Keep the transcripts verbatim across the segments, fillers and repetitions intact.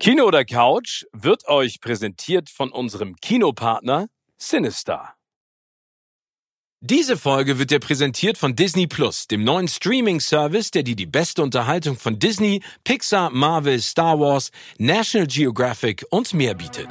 Kino oder Couch wird euch präsentiert von unserem Kinopartner Sinister. Diese Folge wird dir präsentiert von Disney plus, dem neuen Streaming-Service, der dir die beste Unterhaltung von Disney, Pixar, Marvel, Star Wars, National Geographic und mehr bietet.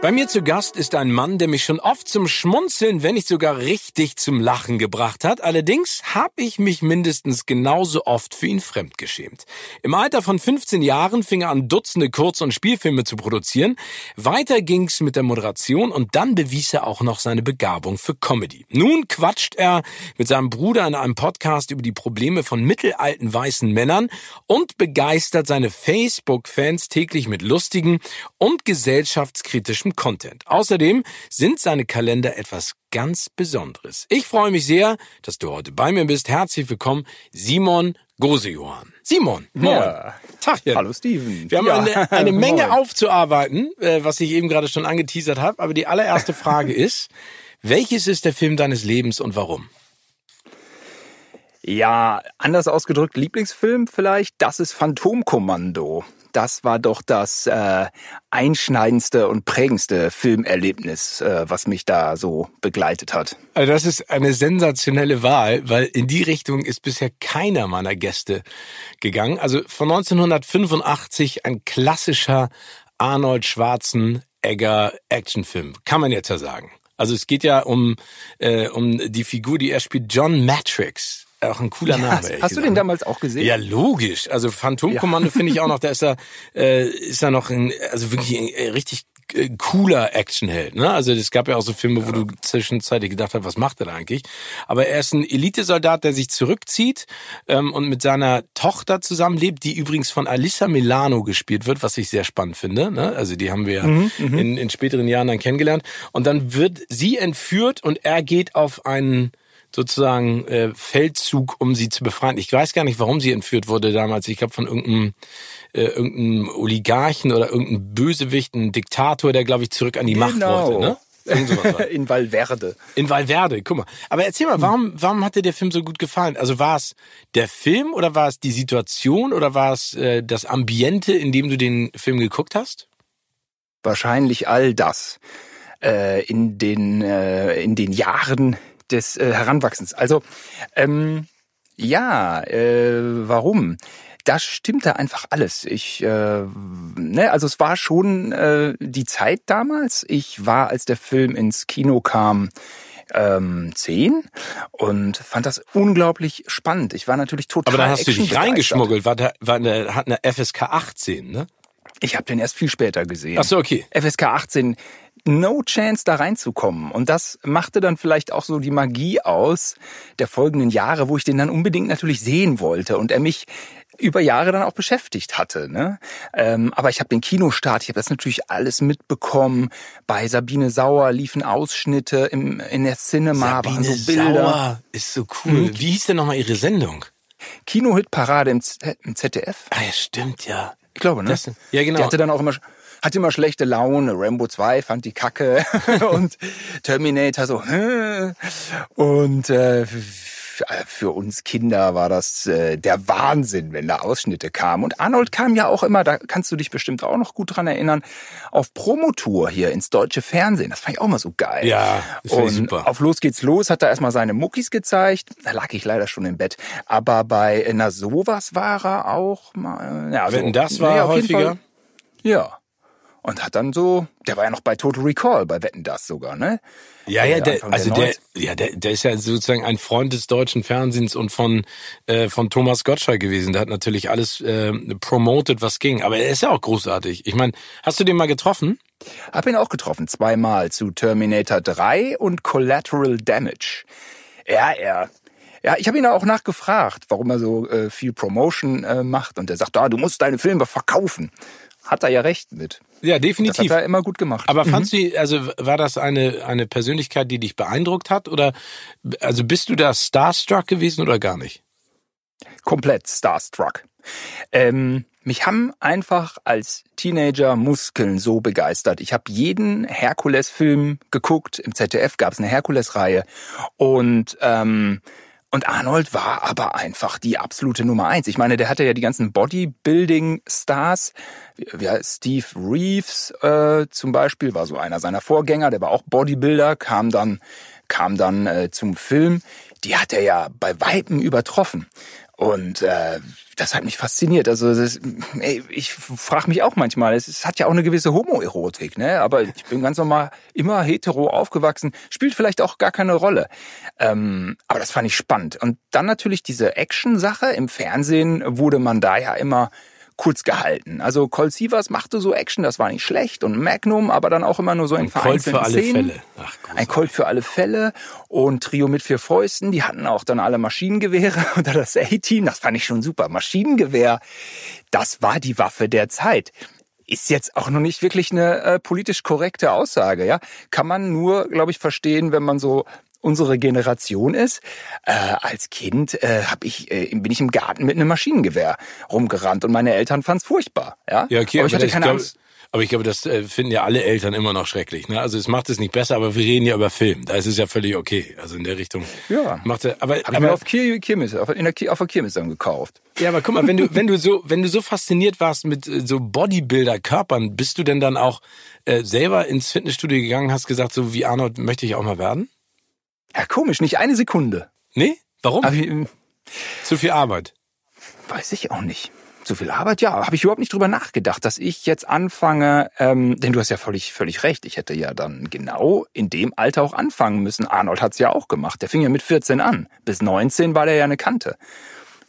Bei mir zu Gast ist ein Mann, der mich schon oft zum Schmunzeln, wenn nicht sogar richtig zum Lachen gebracht hat. Allerdings habe ich mich mindestens genauso oft für ihn fremdgeschämt. Im Alter von fünfzehn Jahren fing er an, Dutzende Kurz- und Spielfilme zu produzieren. Weiter ging's mit der Moderation und dann bewies er auch noch seine Begabung für Comedy. Nun quatscht er mit seinem Bruder in einem Podcast über die Probleme von mittelalten weißen Männern und begeistert seine Facebook-Fans täglich mit lustigen und gesellschaftskritischem Content. Außerdem sind seine Kalender etwas ganz Besonderes. Ich freue mich sehr, dass du heute bei mir bist. Herzlich willkommen, Simon Gosejohann. Simon, moin. Ja. Tagchen. Hallo Steven. Wir haben ja. eine, eine Menge aufzuarbeiten, äh, was ich eben gerade schon angeteasert habe. Aber die allererste Frage ist, welches ist der Film deines Lebens und warum? Ja, anders ausgedrückt, Lieblingsfilm vielleicht, das ist Phantomkommando. Das war doch das äh, einschneidendste und prägendste Filmerlebnis, äh, was mich da so begleitet hat. Also das ist eine sensationelle Wahl, weil in die Richtung ist bisher keiner meiner Gäste gegangen. Also von neunzehnhundertfünfundachtzig ein klassischer Arnold Schwarzenegger Actionfilm, kann man jetzt ja sagen. Also es geht ja um, äh, um die Figur, die er spielt, John Matrix. Auch ein cooler Name. Ja, hast gesagt. Du den damals auch gesehen? Ja, logisch. Also Phantomkommando ja. finde ich auch noch, da ist er, äh, ist er noch ein, also wirklich ein, ein richtig cooler Actionheld, ne? Also es gab ja auch so Filme, wo du zwischenzeitlich gedacht hast, was macht er da eigentlich? Aber er ist ein Elitesoldat, der sich zurückzieht ähm, und mit seiner Tochter zusammenlebt, die übrigens von Alissa Milano gespielt wird, was ich sehr spannend finde, ne? Also die haben wir mhm, in, in späteren Jahren dann kennengelernt. Und dann wird sie entführt und er geht auf einen sozusagen äh, Feldzug, um sie zu befreien. Ich weiß gar nicht, warum sie entführt wurde damals. Ich glaube, von irgendeinem, äh, irgendeinem Oligarchen oder irgendeinem Bösewicht, einem Diktator, der, glaube ich, zurück an die genau. Macht wollte. Ne? In Valverde. In Valverde, guck mal. Aber erzähl mal, warum, warum hat dir der Film so gut gefallen? Also war es der Film oder war es die Situation oder war es äh, das Ambiente, in dem du den Film geguckt hast? Wahrscheinlich all das. Äh, in den, äh, in den Jahren des äh, Heranwachsens. Also, ähm, ja, äh, warum? Da stimmte einfach alles. Ich, äh, ne, also es war schon äh, die Zeit damals. Ich war, als der Film ins Kino kam, ähm, zehn und fand das unglaublich spannend. Ich war natürlich total Aber da hast du dich reingeschmuggelt. War da, war eine, hat eine F S K achtzehn, ne? Ich habe den erst viel später gesehen. Ach so, okay. F S K achtzehn, no chance da reinzukommen. Und das machte dann vielleicht auch so die Magie aus der folgenden Jahre, wo ich den dann unbedingt natürlich sehen wollte und er mich über Jahre dann auch beschäftigt hatte. Ne? Ähm, aber ich habe den Kinostart, ich habe das natürlich alles mitbekommen. Bei Sabine Sauer liefen Ausschnitte im, in der Cinema. Sabine so Bilder. Sauer ist so cool. Hm? Wie hieß denn nochmal ihre Sendung? Kinohitparade im, im Z D F. Ah ja, stimmt, ja. Ich glaube, ne? Das, ja, genau. Die hatte dann auch immer... Hatte immer schlechte Laune, Rambo zwei fand die Kacke und Terminator so. Und äh, für uns Kinder war das äh, der Wahnsinn, wenn da Ausschnitte kamen. Und Arnold kam ja auch immer, da kannst du dich bestimmt auch noch gut dran erinnern, auf Promotour hier ins deutsche Fernsehen. Das fand ich auch mal so geil. Ja, das und super. Auf Los geht's los hat er erstmal seine Muckis gezeigt. Da lag ich leider schon im Bett. Aber bei na sowas war er auch mal. Ja, Wetten das war ja, häufiger. Fall, ja. Und hat dann so, der war ja noch bei Total Recall, bei Wetten das sogar, ne? Ja, ja, der, also der, ja, der, der ist ja sozusagen ein Freund des deutschen Fernsehens und von äh, von Thomas Gottschalk gewesen. Der hat natürlich alles äh, promoted, was ging. Aber er ist ja auch großartig. Ich meine, hast du den mal getroffen? Hab ihn auch getroffen, zweimal, zu Terminator drei und Collateral Damage. Ja, er... Ja, ich habe ihn auch nachgefragt, warum er so äh, viel Promotion äh, macht. Und er sagt, ah, du musst deine Filme verkaufen. Hat er ja recht mit. Ja, definitiv. Das hat er immer gut gemacht. Aber mhm. fandst du, also war das eine eine Persönlichkeit, die dich beeindruckt hat? Oder also bist du da starstruck gewesen oder gar nicht? Komplett starstruck. Ähm, mich haben einfach als Teenager Muskeln so begeistert. Ich habe jeden Herkules-Film geguckt. Im Z D F gab es eine Herkules-Reihe. Und... Ähm, Und Arnold war aber einfach die absolute Nummer eins. Ich meine, der hatte ja die ganzen Bodybuilding-Stars. Ja, Steve Reeves äh, zum Beispiel war so einer seiner Vorgänger. Der war auch Bodybuilder, kam dann kam dann äh, zum Film. Die hat er ja bei Weitem übertroffen. Und äh, das hat mich fasziniert. Also das, ey, ich frage mich auch manchmal, es, es hat ja auch eine gewisse Homoerotik, ne? Aber ich bin ganz normal immer hetero aufgewachsen, spielt vielleicht auch gar keine Rolle. Ähm, aber das fand ich spannend. Und dann natürlich diese Action-Sache. Im Fernsehen wurde man da ja immer kurz gehalten. Also Colt Sievers machte so Action, das war nicht schlecht. Und Magnum, aber dann auch immer nur so in vereinzelten Szenen. Ach, ein Colt für alle Fälle. Und Trio mit vier Fäusten, die hatten auch dann alle Maschinengewehre. Und dann das A-Team, das fand ich schon super. Maschinengewehr, das war die Waffe der Zeit. Ist jetzt auch noch nicht wirklich eine äh, politisch korrekte Aussage, ja? Kann man nur, glaube ich, verstehen, wenn man so unsere Generation ist. Äh, als Kind äh, hab ich, äh, bin ich im Garten mit einem Maschinengewehr rumgerannt und meine Eltern fanden es furchtbar. Ja, ja okay, aber, aber ich hatte keine glaub, Angst. Aber ich glaube, das äh, finden ja alle Eltern immer noch schrecklich. Ne? Also es macht es nicht besser, aber wir reden ja über Film. Da ist es ja völlig okay. Also in der Richtung. Ja. Macht er, aber, hab aber ich mir auf Kirmes, auf, in der, auf der Kirmes dann gekauft. Ja, aber guck mal, wenn du wenn du so wenn du so fasziniert warst mit so Bodybuilder-Körpern, bist du denn dann auch äh, selber ins Fitnessstudio gegangen, hast gesagt, so wie Arnold möchte ich auch mal werden? Ja, komisch, nicht eine Sekunde. Nee? Warum? Ich, ähm, zu viel Arbeit? Weiß ich auch nicht. Zu viel Arbeit? Ja, habe ich überhaupt nicht drüber nachgedacht, dass ich jetzt anfange, ähm, denn du hast ja völlig völlig recht, ich hätte ja dann genau in dem Alter auch anfangen müssen. Arnold hat's ja auch gemacht, der fing ja mit vierzehn an. Bis neunzehn war der ja eine Kante.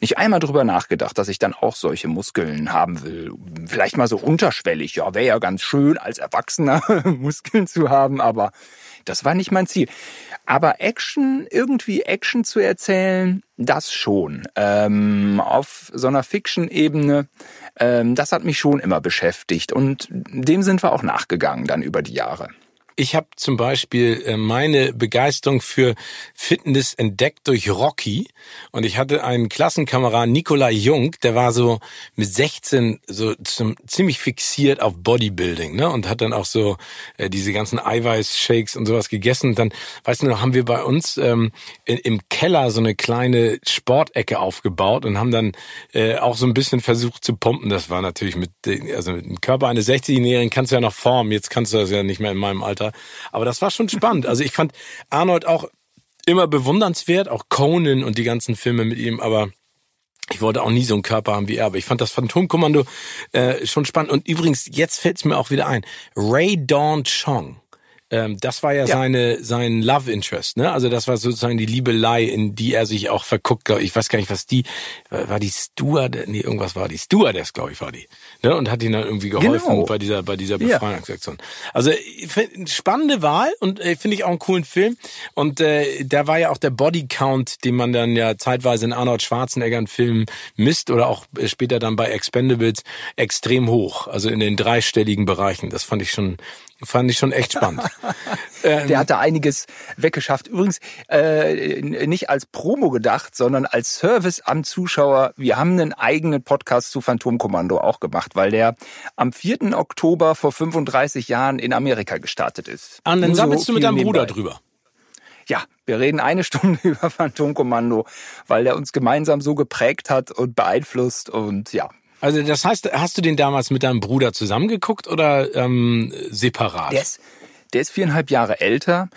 Nicht einmal drüber nachgedacht, dass ich dann auch solche Muskeln haben will. Vielleicht mal so unterschwellig, ja, wäre ja ganz schön, als Erwachsener Muskeln zu haben, aber das war nicht mein Ziel. Aber Action, irgendwie Action zu erzählen, das schon. Ähm, auf so einer Fiction-Ebene, ähm, das hat mich schon immer beschäftigt. Und dem sind wir auch nachgegangen dann über die Jahre. Ich habe zum Beispiel meine Begeisterung für Fitness entdeckt durch Rocky. Und ich hatte einen Klassenkameraden, Nikolai Jung, der war so mit sechzehn so zum, ziemlich fixiert auf Bodybuilding, ne? Und hat dann auch so äh, diese ganzen Eiweißshakes und sowas gegessen. Und dann, weißt du noch, haben wir bei uns ähm, in, im Keller so eine kleine Sportecke aufgebaut und haben dann äh, auch so ein bisschen versucht zu pumpen. Das war natürlich mit, also mit dem Körper eines sechzigjährigen kannst du ja noch formen. Jetzt kannst du das ja nicht mehr in meinem Alter. Aber das war schon spannend. Also ich fand Arnold auch immer bewundernswert, auch Conan und die ganzen Filme mit ihm, aber ich wollte auch nie so einen Körper haben wie er. Aber ich fand das Phantomkommando äh, schon spannend. Und übrigens, jetzt fällt es mir auch wieder ein, Ray Dawn Chong. Das war ja, ja. seine sein Love Interest, ne? Also das war sozusagen die Liebelei, in die er sich auch verguckt. Ich weiß gar nicht, was die war, die Steward, nee, irgendwas war die Stewardess, glaube ich, war die, ne? Und hat ihnen dann irgendwie geholfen, genau, bei dieser bei dieser Befreiungsaktion. Ja. Also spannende Wahl und äh, finde ich auch einen coolen Film. Und äh, da war ja auch der Body Count, den man dann ja zeitweise in Arnold Schwarzenegger Filmen misst oder auch später dann bei Expendables, extrem hoch, also in den dreistelligen Bereichen. Das fand ich schon Fand ich schon echt spannend. ähm, Der hat da einiges weggeschafft. Übrigens äh, nicht als Promo gedacht, sondern als Service am Zuschauer. Wir haben einen eigenen Podcast zu Phantomkommando auch gemacht, weil der am vierten Oktober vor fünfunddreißig Jahren in Amerika gestartet ist. Ah, dann sammelst so du mit deinem Bruder drüber. Ja, wir reden eine Stunde über Phantomkommando, weil der uns gemeinsam so geprägt hat und beeinflusst und ja. Also das heißt, hast du den damals mit deinem Bruder zusammengeguckt oder ähm, separat? Der ist, der ist viereinhalb Jahre älter.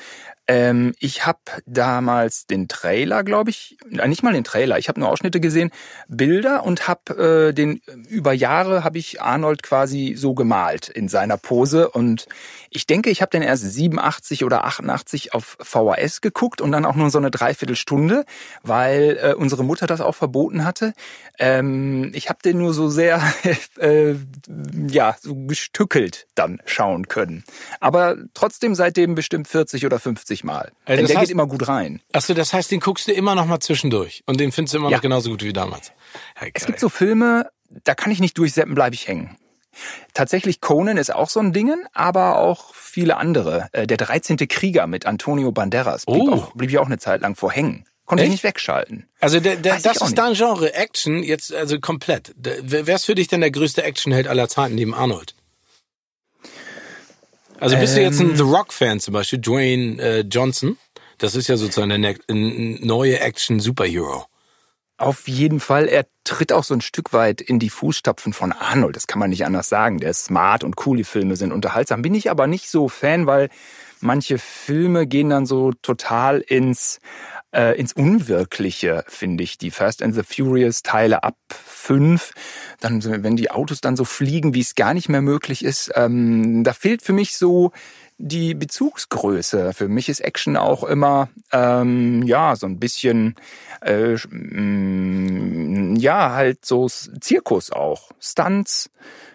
Ähm, ich habe damals den Trailer, glaube ich, nicht mal den Trailer, ich habe nur Ausschnitte gesehen, Bilder und habe äh, den, über Jahre habe ich Arnold quasi so gemalt in seiner Pose und ich denke, ich habe den erst siebenundachtzig oder achtundachtzig auf V H S geguckt und dann auch nur so eine Dreiviertelstunde, weil äh, unsere Mutter das auch verboten hatte. Ähm, ich habe den nur so sehr äh, ja, so gestückelt dann schauen können. Aber trotzdem seitdem bestimmt vierzig oder fünfzig Mal. Also der heißt, geht immer gut rein. Achso, das heißt, den guckst du immer noch mal zwischendurch und den findest du immer ja. noch genauso gut wie damals. Okay. Es gibt so Filme, da kann ich nicht durchseppen, bleibe ich hängen. Tatsächlich Conan ist auch so ein Ding, aber auch viele andere. Der dreizehnte Krieger mit Antonio Banderas blieb, oh. auch, blieb ich auch eine Zeit lang vor hängen. Konnte Echt? ich nicht wegschalten. Also der, der, das ist dein Genre Action jetzt also komplett. Wer ist für dich denn der größte Actionheld aller Zeiten neben Arnold? Also bist du jetzt ein The Rock-Fan zum Beispiel, Dwayne äh, Johnson? Das ist ja sozusagen der ne- neue Action-Superhero. Auf jeden Fall. Er tritt auch so ein Stück weit in die Fußstapfen von Arnold. Das kann man nicht anders sagen. Der ist smart und cool, die Filme sind unterhaltsam. Bin ich aber nicht so Fan, weil manche Filme gehen dann so total ins, äh, ins Unwirkliche, finde ich. Die Fast and the Furious Teile ab fünf, dann, wenn die Autos dann so fliegen, wie es gar nicht mehr möglich ist, ähm, da fehlt für mich so die Bezugsgröße. Für mich ist Action auch immer ähm, ja so ein bisschen äh, mh, ja halt so Zirkus auch, Stunts,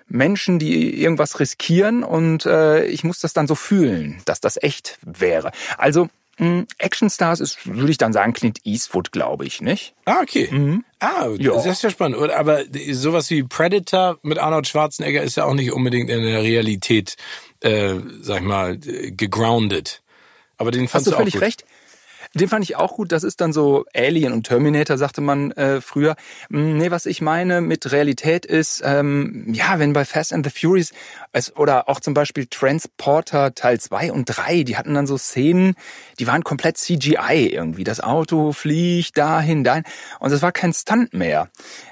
Menschen, die irgendwas riskieren und äh, ich muss das dann so fühlen, dass das echt wäre. Also mh, Actionstars ist, würde ich dann sagen, Clint Eastwood, glaube ich, nicht? Ah, okay. Mhm. Ah, ja. Das ist ja spannend. Aber sowas wie Predator mit Arnold Schwarzenegger ist ja auch nicht unbedingt in der Realität Äh, sag ich mal, gegroundet. Aber den fandst du auch gut. Hast du völlig recht. Den fand ich auch gut. Das ist dann so Alien und Terminator, sagte man äh, früher. Nee, was ich meine mit Realität ist, ähm, ja, wenn bei Fast and the Furious es, oder auch zum Beispiel Transporter Teil zwei und drei, die hatten dann so Szenen, die waren komplett C G I irgendwie. Das Auto fliegt dahin, dahin. Und es war kein Stunt mehr.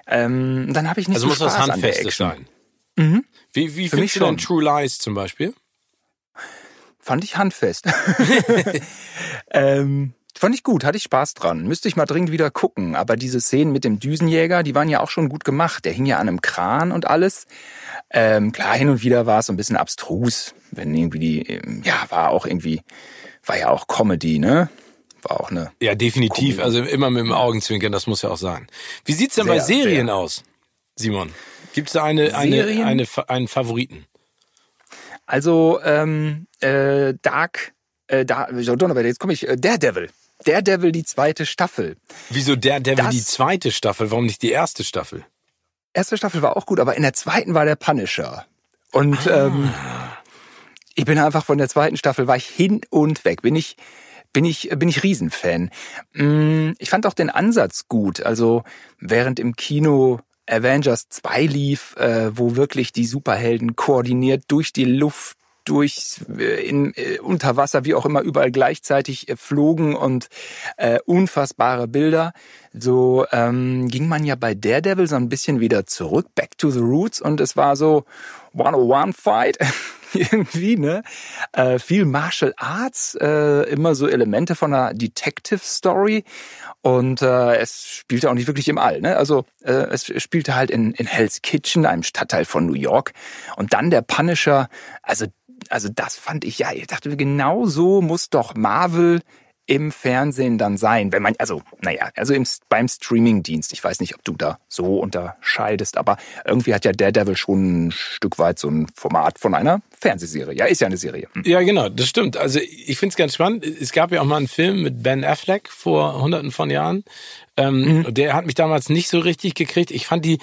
Ähm, dann habe ich nicht also so Spaß an der Action. Also muss das Handfeste sein. Mhm. Wie, wie findest du denn True Lies zum Beispiel? Fand ich handfest. ähm, fand ich gut, hatte ich Spaß dran. Müsste ich mal dringend wieder gucken. Aber diese Szenen mit dem Düsenjäger, die waren ja auch schon gut gemacht. Der hing ja an einem Kran und alles. Ähm, klar, hin und wieder war es so ein bisschen abstrus. Wenn irgendwie die, ja, war auch irgendwie, war ja auch Comedy, ne? War auch eine. Ja, definitiv. Comedy. Also immer mit dem Augenzwinkern, das muss ja auch sein. Wie sieht's denn sehr, bei Serien sehr. aus, Simon? Gibt es da eine, eine, eine, eine, einen Favoriten? Also, ähm, äh, Dark, äh, da, jetzt komme ich, äh, Daredevil. Daredevil, die zweite Staffel. Wieso Daredevil, das, die zweite Staffel? Warum nicht die erste Staffel? Erste Staffel war auch gut, aber in der zweiten war der Punisher. Und ah. ähm, ich bin einfach von der zweiten Staffel, war ich hin und weg. Bin ich, bin ich, bin ich Riesenfan. Ich fand auch den Ansatz gut. Also, während im Kino Avengers zwei lief, äh, wo wirklich die Superhelden koordiniert durch die Luft, durch äh, in, äh, unter Wasser, wie auch immer, überall gleichzeitig äh, flogen und äh, unfassbare Bilder. So ähm, ging man ja bei Daredevil so ein bisschen wieder zurück, back to the roots. Und es war so one-on-one-Fight irgendwie, ne? Äh, viel Martial Arts, äh, immer so Elemente von einer Detective-Story. Und äh, es spielte auch nicht wirklich im All, ne? Also äh, es spielte halt in, in Hell's Kitchen, einem Stadtteil von New York. Und dann der Punisher. Also, also das fand ich, ja, ich dachte, genau so muss doch Marvel im Fernsehen dann sein, wenn man, also, naja, also im, beim Streamingdienst. Ich weiß nicht, ob du da so unterscheidest, aber irgendwie hat ja Daredevil schon ein Stück weit so ein Format von einer Fernsehserie. Ja, ist ja eine Serie. Hm. Ja, genau, das stimmt. Also ich finde es ganz spannend. Es gab ja auch mal einen Film mit Ben Affleck vor hunderten von Jahren. Ähm, mhm. Der hat mich damals nicht so richtig gekriegt. Ich fand die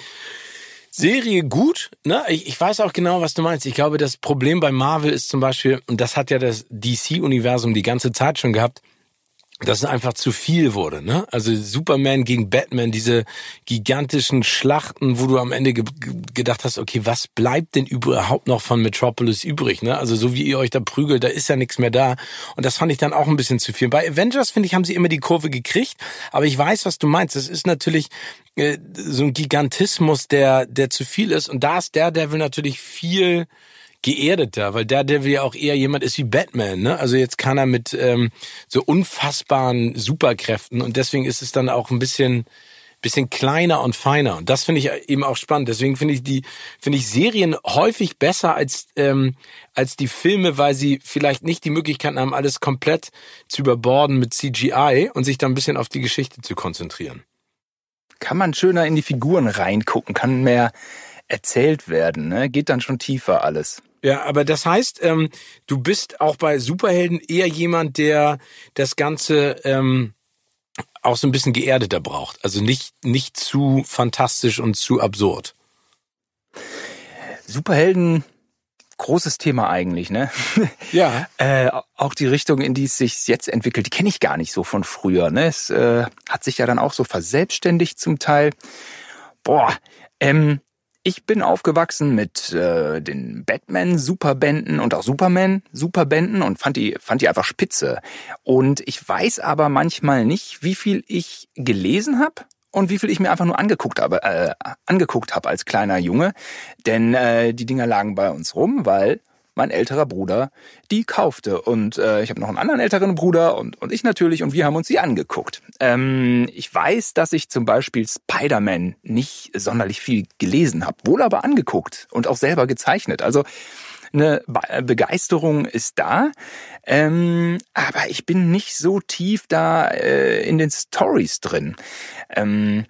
Serie gut, ne? Ich, ich weiß auch genau, was du meinst. Ich glaube, das Problem bei Marvel ist zum Beispiel, und das hat ja das D C-Universum die ganze Zeit schon gehabt, dass es einfach zu viel wurde, ne? Also Superman gegen Batman, diese gigantischen Schlachten, wo du am Ende ge- gedacht hast, okay, was bleibt denn überhaupt noch von Metropolis übrig, ne? Also so wie ihr euch da prügelt, da ist ja nichts mehr da. Und das fand ich dann auch ein bisschen zu viel. Bei Avengers, finde ich, haben sie immer die Kurve gekriegt. Aber ich weiß, was du meinst. Das ist natürlich äh, so ein Gigantismus, der der zu viel ist. Und da ist Daredevil natürlich viel geerdeter, weil Daredevil ja auch eher jemand ist wie Batman, ne? Also jetzt kann er mit ähm, so unfassbaren Superkräften und deswegen ist es dann auch ein bisschen bisschen kleiner und feiner. Und das finde ich eben auch spannend. Deswegen finde ich die, finde ich Serien häufig besser als, ähm, als die Filme, weil sie vielleicht nicht die Möglichkeiten haben, alles komplett zu überborden mit C G I und sich dann ein bisschen auf die Geschichte zu konzentrieren. Kann man schöner in die Figuren reingucken, kann mehr erzählt werden, ne? Geht dann schon tiefer alles. Ja, aber das heißt, ähm, du bist auch bei Superhelden eher jemand, der das Ganze, ähm, auch so ein bisschen geerdeter braucht. Also nicht, nicht zu fantastisch und zu absurd. Superhelden, großes Thema eigentlich, ne? Ja. äh, auch die Richtung, in die es sich jetzt entwickelt, die kenne ich gar nicht so von früher, ne? Es äh, hat sich ja dann auch so verselbstständigt zum Teil. Boah, ähm, ich bin aufgewachsen mit äh, den Batman-Superbänden und auch Superman-Superbänden und fand die, fand die einfach spitze. Und ich weiß aber manchmal nicht, wie viel ich gelesen habe und wie viel ich mir einfach nur angeguckt habe, äh, angeguckt habe als kleiner Junge. Denn äh, die Dinger lagen bei uns rum, weil mein älterer Bruder die kaufte. Und äh, ich habe noch einen anderen älteren Bruder und, und ich natürlich und wir haben uns die angeguckt. Ähm, ich weiß, dass ich zum Beispiel Spider-Man nicht sonderlich viel gelesen habe, wohl aber angeguckt und auch selber gezeichnet. Also eine Be- Begeisterung ist da, ähm, aber ich bin nicht so tief da äh, in den Storys drin. Ähm,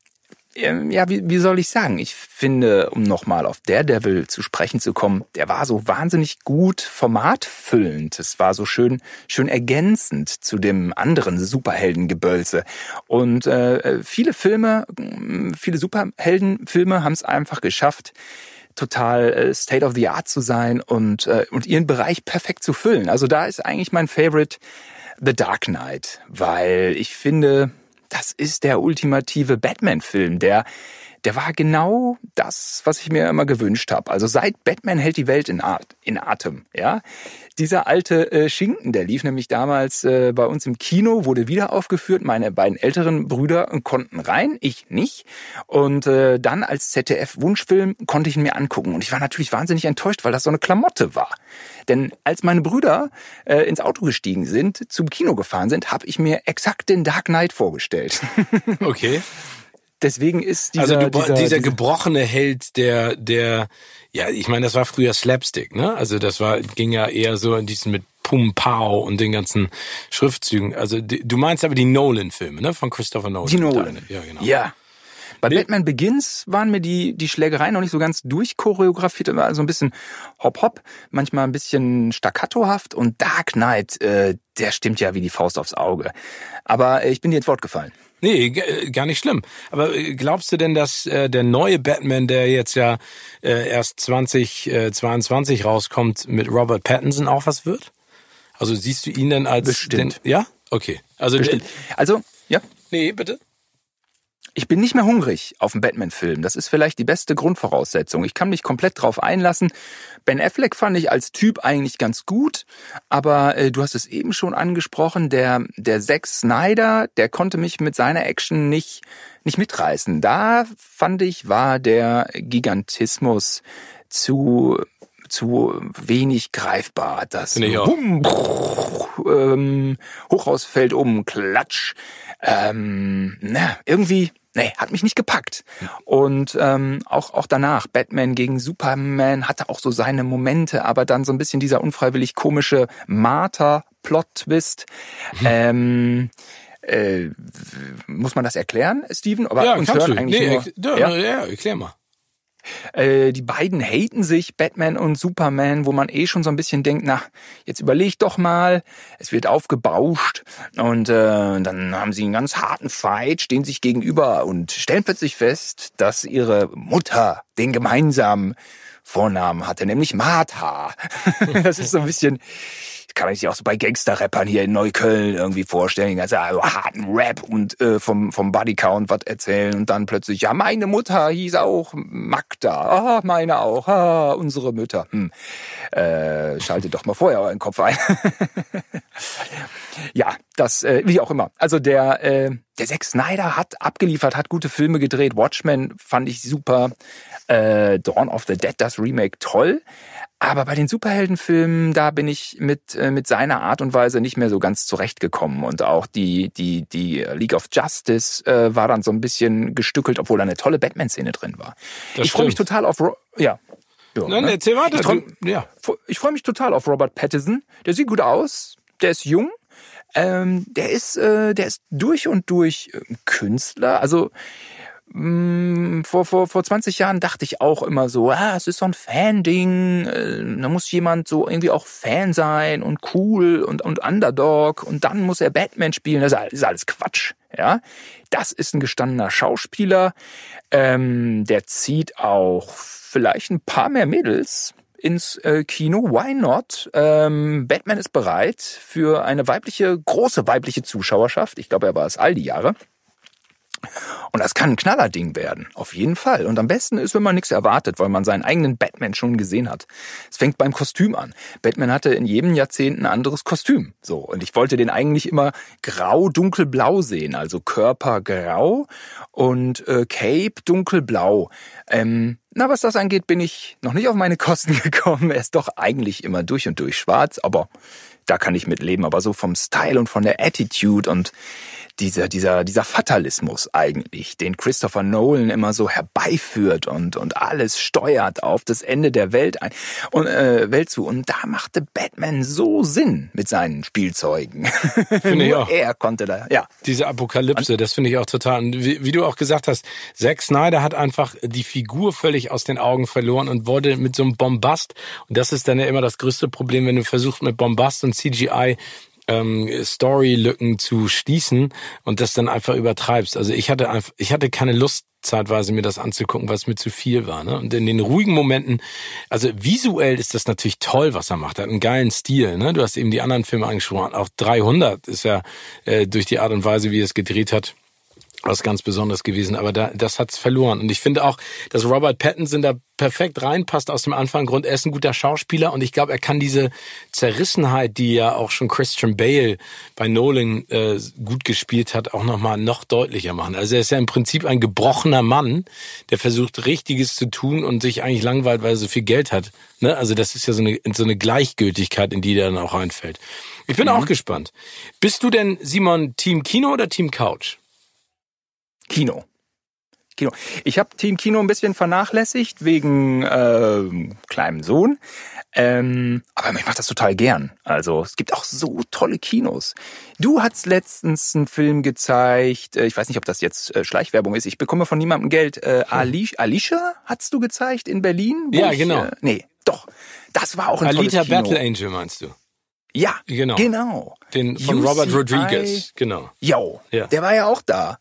Ja, wie, wie soll ich sagen? Ich finde, um nochmal auf Daredevil zu sprechen zu kommen, der war so wahnsinnig gut formatfüllend. Es war so schön, schön ergänzend zu dem anderen Superheldengebölze. Und äh, viele Filme, viele Superheldenfilme haben es einfach geschafft, total äh, State of the Art zu sein und äh, und ihren Bereich perfekt zu füllen. Also da ist eigentlich mein Favorite The Dark Knight, weil ich finde, das ist der ultimative Batman-Film. Der, der war genau das, was ich mir immer gewünscht habe. Also seit Batman hält die Welt in, At- in Atem. Ja, dieser alte äh, Schinken, der lief nämlich damals äh, bei uns im Kino, wurde wieder aufgeführt. Meine beiden älteren Brüder konnten rein, ich nicht. Und äh, dann als Z D F-Wunschfilm konnte ich ihn mir angucken. Und ich war natürlich wahnsinnig enttäuscht, weil das so eine Klamotte war. Denn als meine Brüder äh, ins Auto gestiegen sind, zum Kino gefahren sind, habe ich mir exakt den Dark Knight vorgestellt. Okay. Deswegen ist dieser, also du, dieser, dieser, dieser gebrochene Held, der, der, ja, ich meine, das war früher Slapstick, ne? Also das war, ging ja eher so in diesen mit Pum Pow und den ganzen Schriftzügen. Also die, du meinst aber die Nolan-Filme, ne? Von Christopher Nolan. Die Nolan. Ja, genau. Ja. Bei Batman Begins waren mir die, die Schlägereien noch nicht so ganz durchchoreografiert, immer so also ein bisschen Hop-Hop, manchmal ein bisschen staccatohaft und Dark Knight, äh, der stimmt ja wie die Faust aufs Auge. Aber ich bin dir ins Wort gefallen. Nee, g- gar nicht schlimm. Aber glaubst du denn, dass äh, der neue Batman, der jetzt ja äh, erst zwanzig zweiundzwanzig rauskommt, mit Robert Pattinson auch was wird? Also siehst du ihn denn als... Bestimmt. Den, ja? Okay. Also, Bestimmt. Also, ja? Nee, bitte. Ich bin nicht mehr hungrig auf einen Batman-Film. Das ist vielleicht die beste Grundvoraussetzung. Ich kann mich komplett drauf einlassen. Ben Affleck fand ich als Typ eigentlich ganz gut, aber äh, du hast es eben schon angesprochen, der der Zack Snyder, der konnte mich mit seiner Action nicht nicht mitreißen. Da fand ich, war der Gigantismus zu zu wenig greifbar. Das Bumm, brrr, ähm, Hochhaus fällt um, Klatsch. Ähm, na, irgendwie Nee, hat mich nicht gepackt. Und ähm, auch auch danach, Batman gegen Superman hatte auch so seine Momente, aber dann so ein bisschen dieser unfreiwillig komische Martha-Plot-Twist. Mhm. Ähm, äh, muss man das erklären, Steven? Aber ja, uns kannst hören du. Eigentlich nee, nur, erklär, ja? ja, erklär mal. Äh, die beiden haten sich, Batman und Superman, wo man eh schon so ein bisschen denkt, na, jetzt überleg doch mal, es wird aufgebauscht und äh, dann haben sie einen ganz harten Fight, stehen sich gegenüber und stellen plötzlich fest, dass ihre Mutter den gemeinsamen Vornamen hatte, nämlich Martha. Das ist so ein bisschen... Kann man sich auch so bei Gangster-Rappern hier in Neukölln irgendwie vorstellen. Den ganzen harten Rap und äh, vom, vom Bodycount was erzählen. Und dann plötzlich, ja, meine Mutter hieß auch Magda. Ah, meine auch. Ah, unsere Mütter. Hm. Äh, schaltet doch mal vorher euren Kopf ein. Ja, das, äh, wie auch immer. Also der, äh, der Zack Snyder hat abgeliefert, hat gute Filme gedreht. Watchmen fand ich super. Äh, Dawn of the Dead, das Remake, toll. Aber bei den Superheldenfilmen, da bin ich mit mit seiner Art und Weise nicht mehr so ganz zurechtgekommen. Und auch die die die League of Justice äh, war dann so ein bisschen gestückelt, obwohl da eine tolle Batman-Szene drin war. Das ich freue mich total auf... Ro- ja. Jo, Nein, ne? erzähl weiter. Ich freue ja. freu mich total auf Robert Pattinson. Der sieht gut aus, der ist jung. Ähm, der ist, äh, der ist durch und durch äh, Künstler. Also mh, vor, vor, vor zwanzig Jahren dachte ich auch immer so, ah, es ist so ein Fan-Ding, äh, da muss jemand so irgendwie auch Fan sein und cool und, und Underdog und dann muss er Batman spielen. Das ist alles Quatsch. Ja, das ist ein gestandener Schauspieler. Ähm, der zieht auch vielleicht ein paar mehr Mädels ins äh, Kino. Why not? Ähm, Batman ist bereit für eine weibliche, große weibliche Zuschauerschaft. Ich glaube, er war es all die Jahre. Und das kann ein Knallerding werden, auf jeden Fall. Und am besten ist, wenn man nichts erwartet, weil man seinen eigenen Batman schon gesehen hat. Es fängt beim Kostüm an. Batman hatte in jedem Jahrzehnt ein anderes Kostüm. So, und ich wollte den eigentlich immer grau, dunkelblau sehen. Also Körper grau und äh, Cape dunkelblau. Ähm, na, was das angeht, bin ich noch nicht auf meine Kosten gekommen. Er ist doch eigentlich immer durch und durch schwarz, aber da kann ich mit leben. Aber so vom Style und von der Attitude und dieser, dieser, dieser Fatalismus eigentlich, den Christopher Nolan immer so herbeiführt und, und alles steuert auf das Ende der Welt ein und, äh, Welt zu. Und da machte Batman so Sinn mit seinen Spielzeugen. Finde ich auch. Er konnte da, ja. Diese Apokalypse, und das finde ich auch total. Und wie, wie du auch gesagt hast, Zack Snyder hat einfach die Figur völlig aus den Augen verloren und wurde mit so einem Bombast, und das ist dann ja immer das größte Problem, wenn du versuchst, mit Bombast und C G I Story-Lücken zu schließen und das dann einfach übertreibst. Also ich hatte einfach, ich hatte keine Lust zeitweise mir das anzugucken, weil es mir zu viel war. Ne? Und in den ruhigen Momenten, also visuell ist das natürlich toll, was er macht. Er hat einen geilen Stil. Ne? Du hast eben die anderen Filme angesprochen. Auch dreihundert ist ja äh, durch die Art und Weise, wie er es gedreht hat, was ganz Besonderes gewesen. Aber da, das hat's verloren. Und ich finde auch, dass Robert Pattinson da perfekt reinpasst aus dem einfachen Grund. Er ist ein guter Schauspieler und ich glaube, er kann diese Zerrissenheit, die ja auch schon Christian Bale bei Nolan äh, gut gespielt hat, auch nochmal noch deutlicher machen. Also er ist ja im Prinzip ein gebrochener Mann, der versucht, Richtiges zu tun und sich eigentlich langweilt, weil er so viel Geld hat. Ne? Also das ist ja so eine, so eine Gleichgültigkeit, in die der dann auch reinfällt. Ich bin mhm. auch gespannt. Bist du denn, Simon, Team Kino oder Team Couch? Kino. Kino. Ich habe Team Kino ein bisschen vernachlässigt wegen äh, kleinem Sohn. Ähm, aber ich mache das total gern. Also es gibt auch so tolle Kinos. Du hast letztens einen Film gezeigt. Ich weiß nicht, ob das jetzt äh, Schleichwerbung ist. Ich bekomme von niemandem Geld. Äh, Alicia, Alicia hast du gezeigt in Berlin? Ja, ich, genau. Äh, nee, doch. Das war auch ein tolles Kino. Alita Battle Angel meinst du? Ja, genau. genau. Den von U C I, Robert Rodriguez, genau. Jo, ja. Der war ja auch da.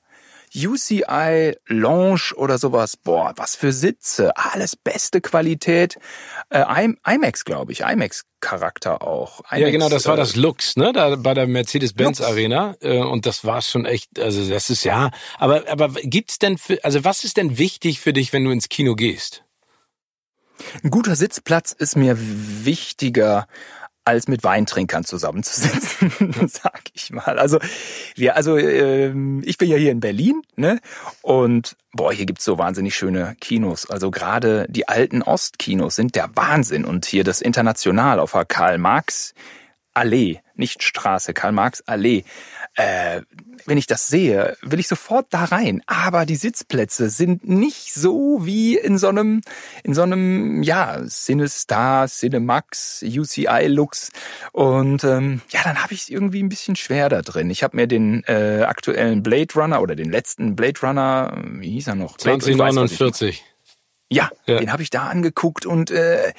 U C I, Lounge oder sowas, boah, was für Sitze, alles beste Qualität. Äh, IMAX, glaube ich, IMAX-Charakter auch. IMAX, ja, genau, das war das Lux, ne, da bei der Mercedes-Benz-Arena äh, und das war schon echt, also das ist ja, aber, aber gibt's denn, für, also was ist denn wichtig für dich, wenn du ins Kino gehst? Ein guter Sitzplatz ist mir wichtiger als mit Weintrinkern zusammenzusitzen, sag ich mal. Also, ja, also ähm, ich bin ja hier in Berlin, ne? Und boah, hier gibt's so wahnsinnig schöne Kinos. Also gerade die alten Ostkinos sind der Wahnsinn. Und hier das International auf der Karl-Marx-Allee, nicht Straße, Karl-Marx-Allee. Äh, wenn ich das sehe, will ich sofort da rein. Aber die Sitzplätze sind nicht so wie in so einem, in so einem, ja, Cinestar, Cinemax, U C I Lux. Und ähm, ja, dann habe ich es irgendwie ein bisschen schwer da drin. Ich habe mir den äh, aktuellen Blade Runner oder den letzten Blade Runner, wie hieß er noch? zwanzig neunundvierzig. Ja, ja, den habe ich da angeguckt und äh,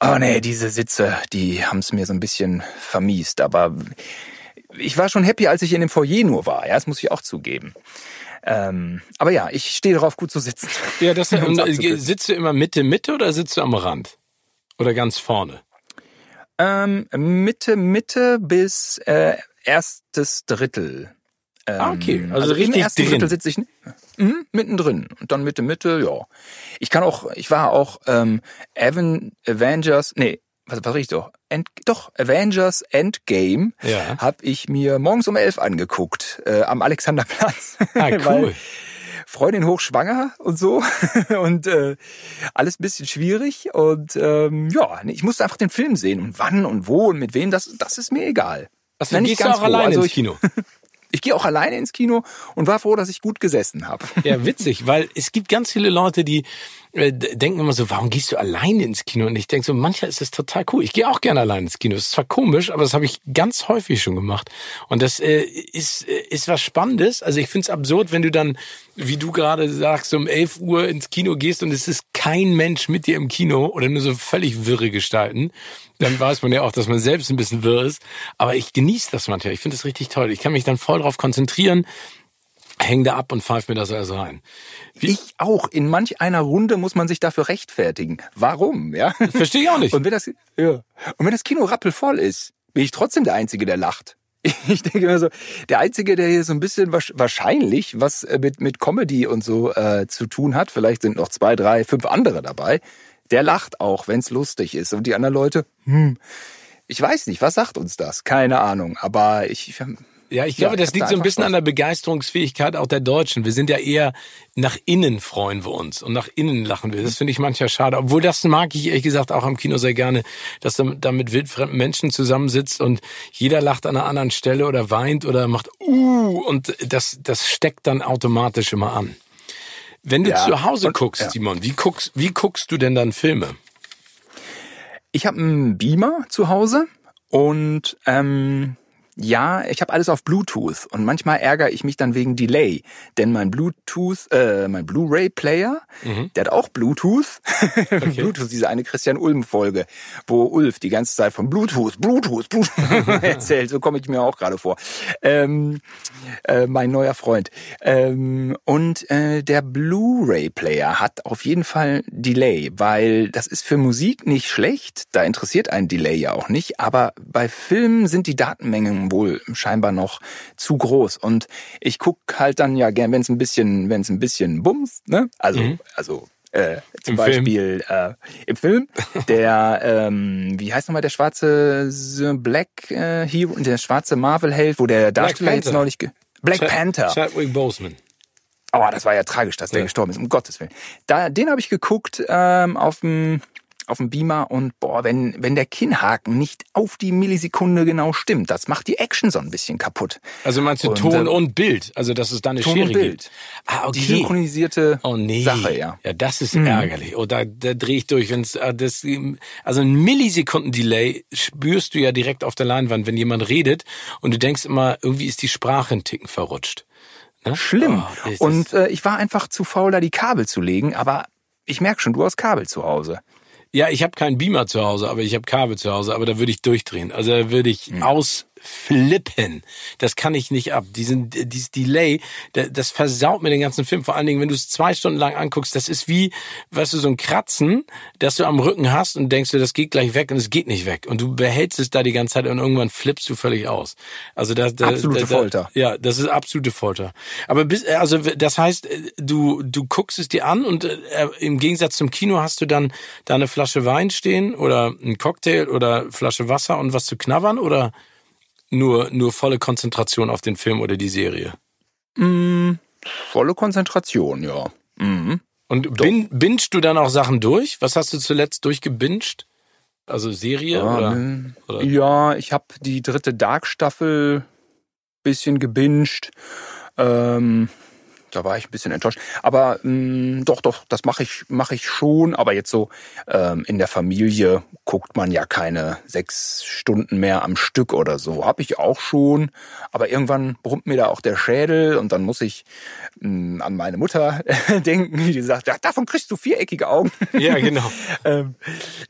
oh nee, diese Sitze, die haben es mir so ein bisschen vermiest. Aber ich war schon happy, als ich in dem Foyer nur war. Ja, das muss ich auch zugeben. Ähm, aber ja, ich stehe darauf, gut zu sitzen. Ja, das um, sitzt du immer Mitte, Mitte oder sitzt du am Rand? Oder ganz vorne? Ähm, Mitte, Mitte bis äh, erstes Drittel. Ähm, ah, okay. Also, also richtig im ersten drin. Drittel sitze ich mhm, mittendrin. Und dann Mitte, Mitte, ja. Ich kann auch, ich war auch ähm, Avengers, nee, was war ich doch? End, doch, Avengers Endgame ja. habe ich mir morgens um elf angeguckt, äh, am Alexanderplatz. Ah, cool. Weil Freundin hochschwanger und so und äh, alles ein bisschen schwierig und ähm, ja, ich musste einfach den Film sehen und wann und wo und mit wem, das, das ist mir egal. Also du gehst auch alleine also ins Kino? Ich gehe auch alleine ins Kino und war froh, dass ich gut gesessen habe. Ja, witzig, weil es gibt ganz viele Leute, die äh, denken immer so, warum gehst du alleine ins Kino? Und ich denke so, manchmal ist das total cool. Ich gehe auch gerne alleine ins Kino. Das ist zwar komisch, aber das habe ich ganz häufig schon gemacht. Und das äh, ist ist was Spannendes. Also ich finde es absurd, wenn du dann, wie du gerade sagst, um elf Uhr ins Kino gehst und es ist kein Mensch mit dir im Kino oder nur so völlig wirre Gestalten. Dann weiß man ja auch, dass man selbst ein bisschen wirr ist. Aber ich genieße das manchmal. Ich finde das richtig toll. Ich kann mich dann voll drauf konzentrieren, hänge da ab und pfeife mir das also rein. Wie ich auch. In manch einer Runde muss man sich dafür rechtfertigen. Warum? Ja? Verstehe ich auch nicht. Und wenn, das, ja. und wenn das Kino rappelvoll ist, bin ich trotzdem der Einzige, der lacht. Ich denke immer so, der Einzige, der hier so ein bisschen wahrscheinlich was mit, mit Comedy und so äh, zu tun hat, vielleicht sind noch zwei, drei, fünf andere dabei, der lacht auch, wenn es lustig ist. Und die anderen Leute, hm, ich weiß nicht, was sagt uns das? Keine Ahnung. Aber ich... Ja, ich glaube, ja, das liegt da so ein bisschen Spaß. An der Begeisterungsfähigkeit auch der Deutschen. Wir sind ja eher nach innen freuen wir uns und nach innen lachen wir. Das finde ich manchmal schade. Obwohl, das mag ich ehrlich gesagt auch am Kino sehr gerne, dass du da mit wildfremden Menschen zusammensitzt und jeder lacht an einer anderen Stelle oder weint oder macht uh und das, das steckt dann automatisch immer an. Wenn du ja. zu Hause und, guckst, ja. Simon, wie guckst, wie guckst du denn dann Filme? Ich habe einen Beamer zu Hause und ähm, ja, ich habe alles auf Bluetooth. Und manchmal ärgere ich mich dann wegen Delay. Denn mein Bluetooth, äh, mein Blu-ray-Player, mhm. der hat auch Bluetooth. Okay. Bluetooth, diese eine Christian-Ulm-Folge, wo Ulf die ganze Zeit von Bluetooth, Bluetooth, Bluetooth erzählt. So komme ich mir auch gerade vor. Ähm, äh, mein neuer Freund. Ähm, und äh, der Blu-ray-Player hat auf jeden Fall Delay. Weil das ist für Musik nicht schlecht. Da interessiert einen Delay ja auch nicht. Aber bei Filmen sind die Datenmengen wohl scheinbar noch zu groß. Und ich gucke halt dann ja gern, wenn es ein bisschen, wenn es ein bisschen bummst, ne? Also, mhm. also äh, zum Im Beispiel Film. Äh, im Film, der, ähm, wie heißt nochmal der schwarze Black äh, Hero, der schwarze Marvel-Held, wo der Darsteller jetzt neulich... Ge- Black Ch- Panther. Chadwick Boseman. Oh, das war ja tragisch, dass ja. der gestorben ist, um Gottes Willen. Da, den habe ich geguckt ähm, auf dem... auf dem Beamer und boah, wenn wenn der Kinnhaken nicht auf die Millisekunde genau stimmt, das macht die Action so ein bisschen kaputt. Also meinst du und, Ton äh, und Bild? Also dass es da eine Ton Schere und Bild. Gibt? Ah, okay. Die synchronisierte oh, nee. Sache, ja. Ja, das ist mhm. ärgerlich. Oh, da, da drehe ich durch. Wenn's, das, also ein Millisekunden-Delay spürst du ja direkt auf der Leinwand, wenn jemand redet und du denkst immer, irgendwie ist die Sprache ein Ticken verrutscht. Ne? Schlimm. Oh, und äh, ich war einfach zu faul, da die Kabel zu legen, aber ich merke schon, du hast Kabel zu Hause. Ja, ich habe keinen Beamer zu Hause, aber ich habe Kabel zu Hause, aber da würde ich durchdrehen. Also da würde ich mhm. ausflippen. Das kann ich nicht ab. Diesen, dieses Delay, das versaut mir den ganzen Film. Vor allen Dingen, wenn du es zwei Stunden lang anguckst, das ist wie, weißt du, so ein Kratzen, das du am Rücken hast und denkst du, das geht gleich weg und es geht nicht weg. Und du behältst es da die ganze Zeit und irgendwann flippst du völlig aus. Also da, da, absolute da, da, Folter. Ja, das ist absolute Folter. Aber bis, also das heißt, du du guckst es dir an und äh, im Gegensatz zum Kino hast du dann da eine Flasche Wein stehen oder einen Cocktail oder Flasche Wasser und was zu knabbern oder nur nur volle Konzentration auf den Film oder die Serie? Mm, volle Konzentration, ja. Mhm. Und bin, bingst du dann auch Sachen durch? Was hast du zuletzt durchgebinged? Also Serie ah, oder, ne. oder? Ja, ich habe die dritte Dark-Staffel ein bisschen gebinged. Ähm, da war ich ein bisschen enttäuscht. Aber mh, doch, doch, das mache ich, mach ich schon. Aber jetzt so ähm, in der Familie guckt man ja keine sechs Stunden mehr am Stück oder so. Habe ich auch schon. Aber irgendwann brummt mir da auch der Schädel. Und dann muss ich mh, an meine Mutter denken, die sagt, ja, davon kriegst du viereckige Augen. Ja, genau. ähm,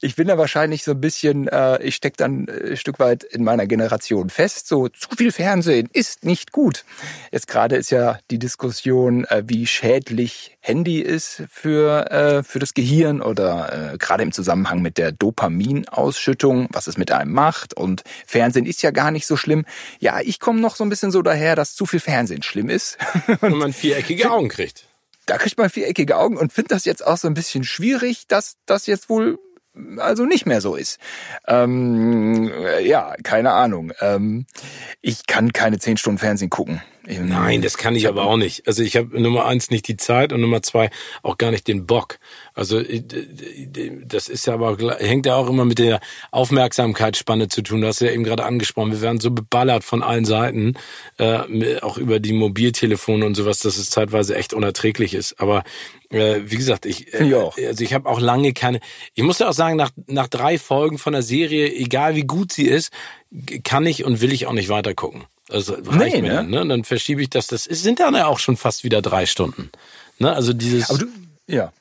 ich bin da wahrscheinlich so ein bisschen, äh, ich stecke dann ein Stück weit in meiner Generation fest. So, zu viel Fernsehen ist nicht gut. Jetzt gerade ist ja die Diskussion, wie schädlich Handy ist für, äh, für das Gehirn oder äh, gerade im Zusammenhang mit der Dopaminausschüttung, was es mit einem macht und Fernsehen ist ja gar nicht so schlimm. Ja, ich komme noch so ein bisschen so daher, dass zu viel Fernsehen schlimm ist. Und man viereckige find, Augen kriegt. Da kriegt man viereckige Augen und finde das jetzt auch so ein bisschen schwierig, dass das jetzt wohl also nicht mehr so ist. Ähm, ja, keine Ahnung. Ähm, ich kann keine zehn Stunden Fernsehen gucken. Nein, das kann ich aber auch nicht. Also ich habe Nummer eins nicht die Zeit und Nummer zwei auch gar nicht den Bock. Also das ist ja aber hängt ja auch immer mit der Aufmerksamkeitsspanne zu tun. Das hast du ja eben gerade angesprochen. Wir werden so beballert von allen Seiten, äh, auch über die Mobiltelefone und sowas, dass es zeitweise echt unerträglich ist. Aber äh, wie gesagt, ich äh, also ich habe auch lange keine. Ich muss ja auch sagen, nach nach drei Folgen von der Serie, egal wie gut sie ist, kann ich und will ich auch nicht weitergucken. Also reicht nee, mir ne? dann, ne? Und dann verschiebe ich das. Das sind dann ja auch schon fast wieder drei Stunden. Ne? Also dieses. Aber du, ja.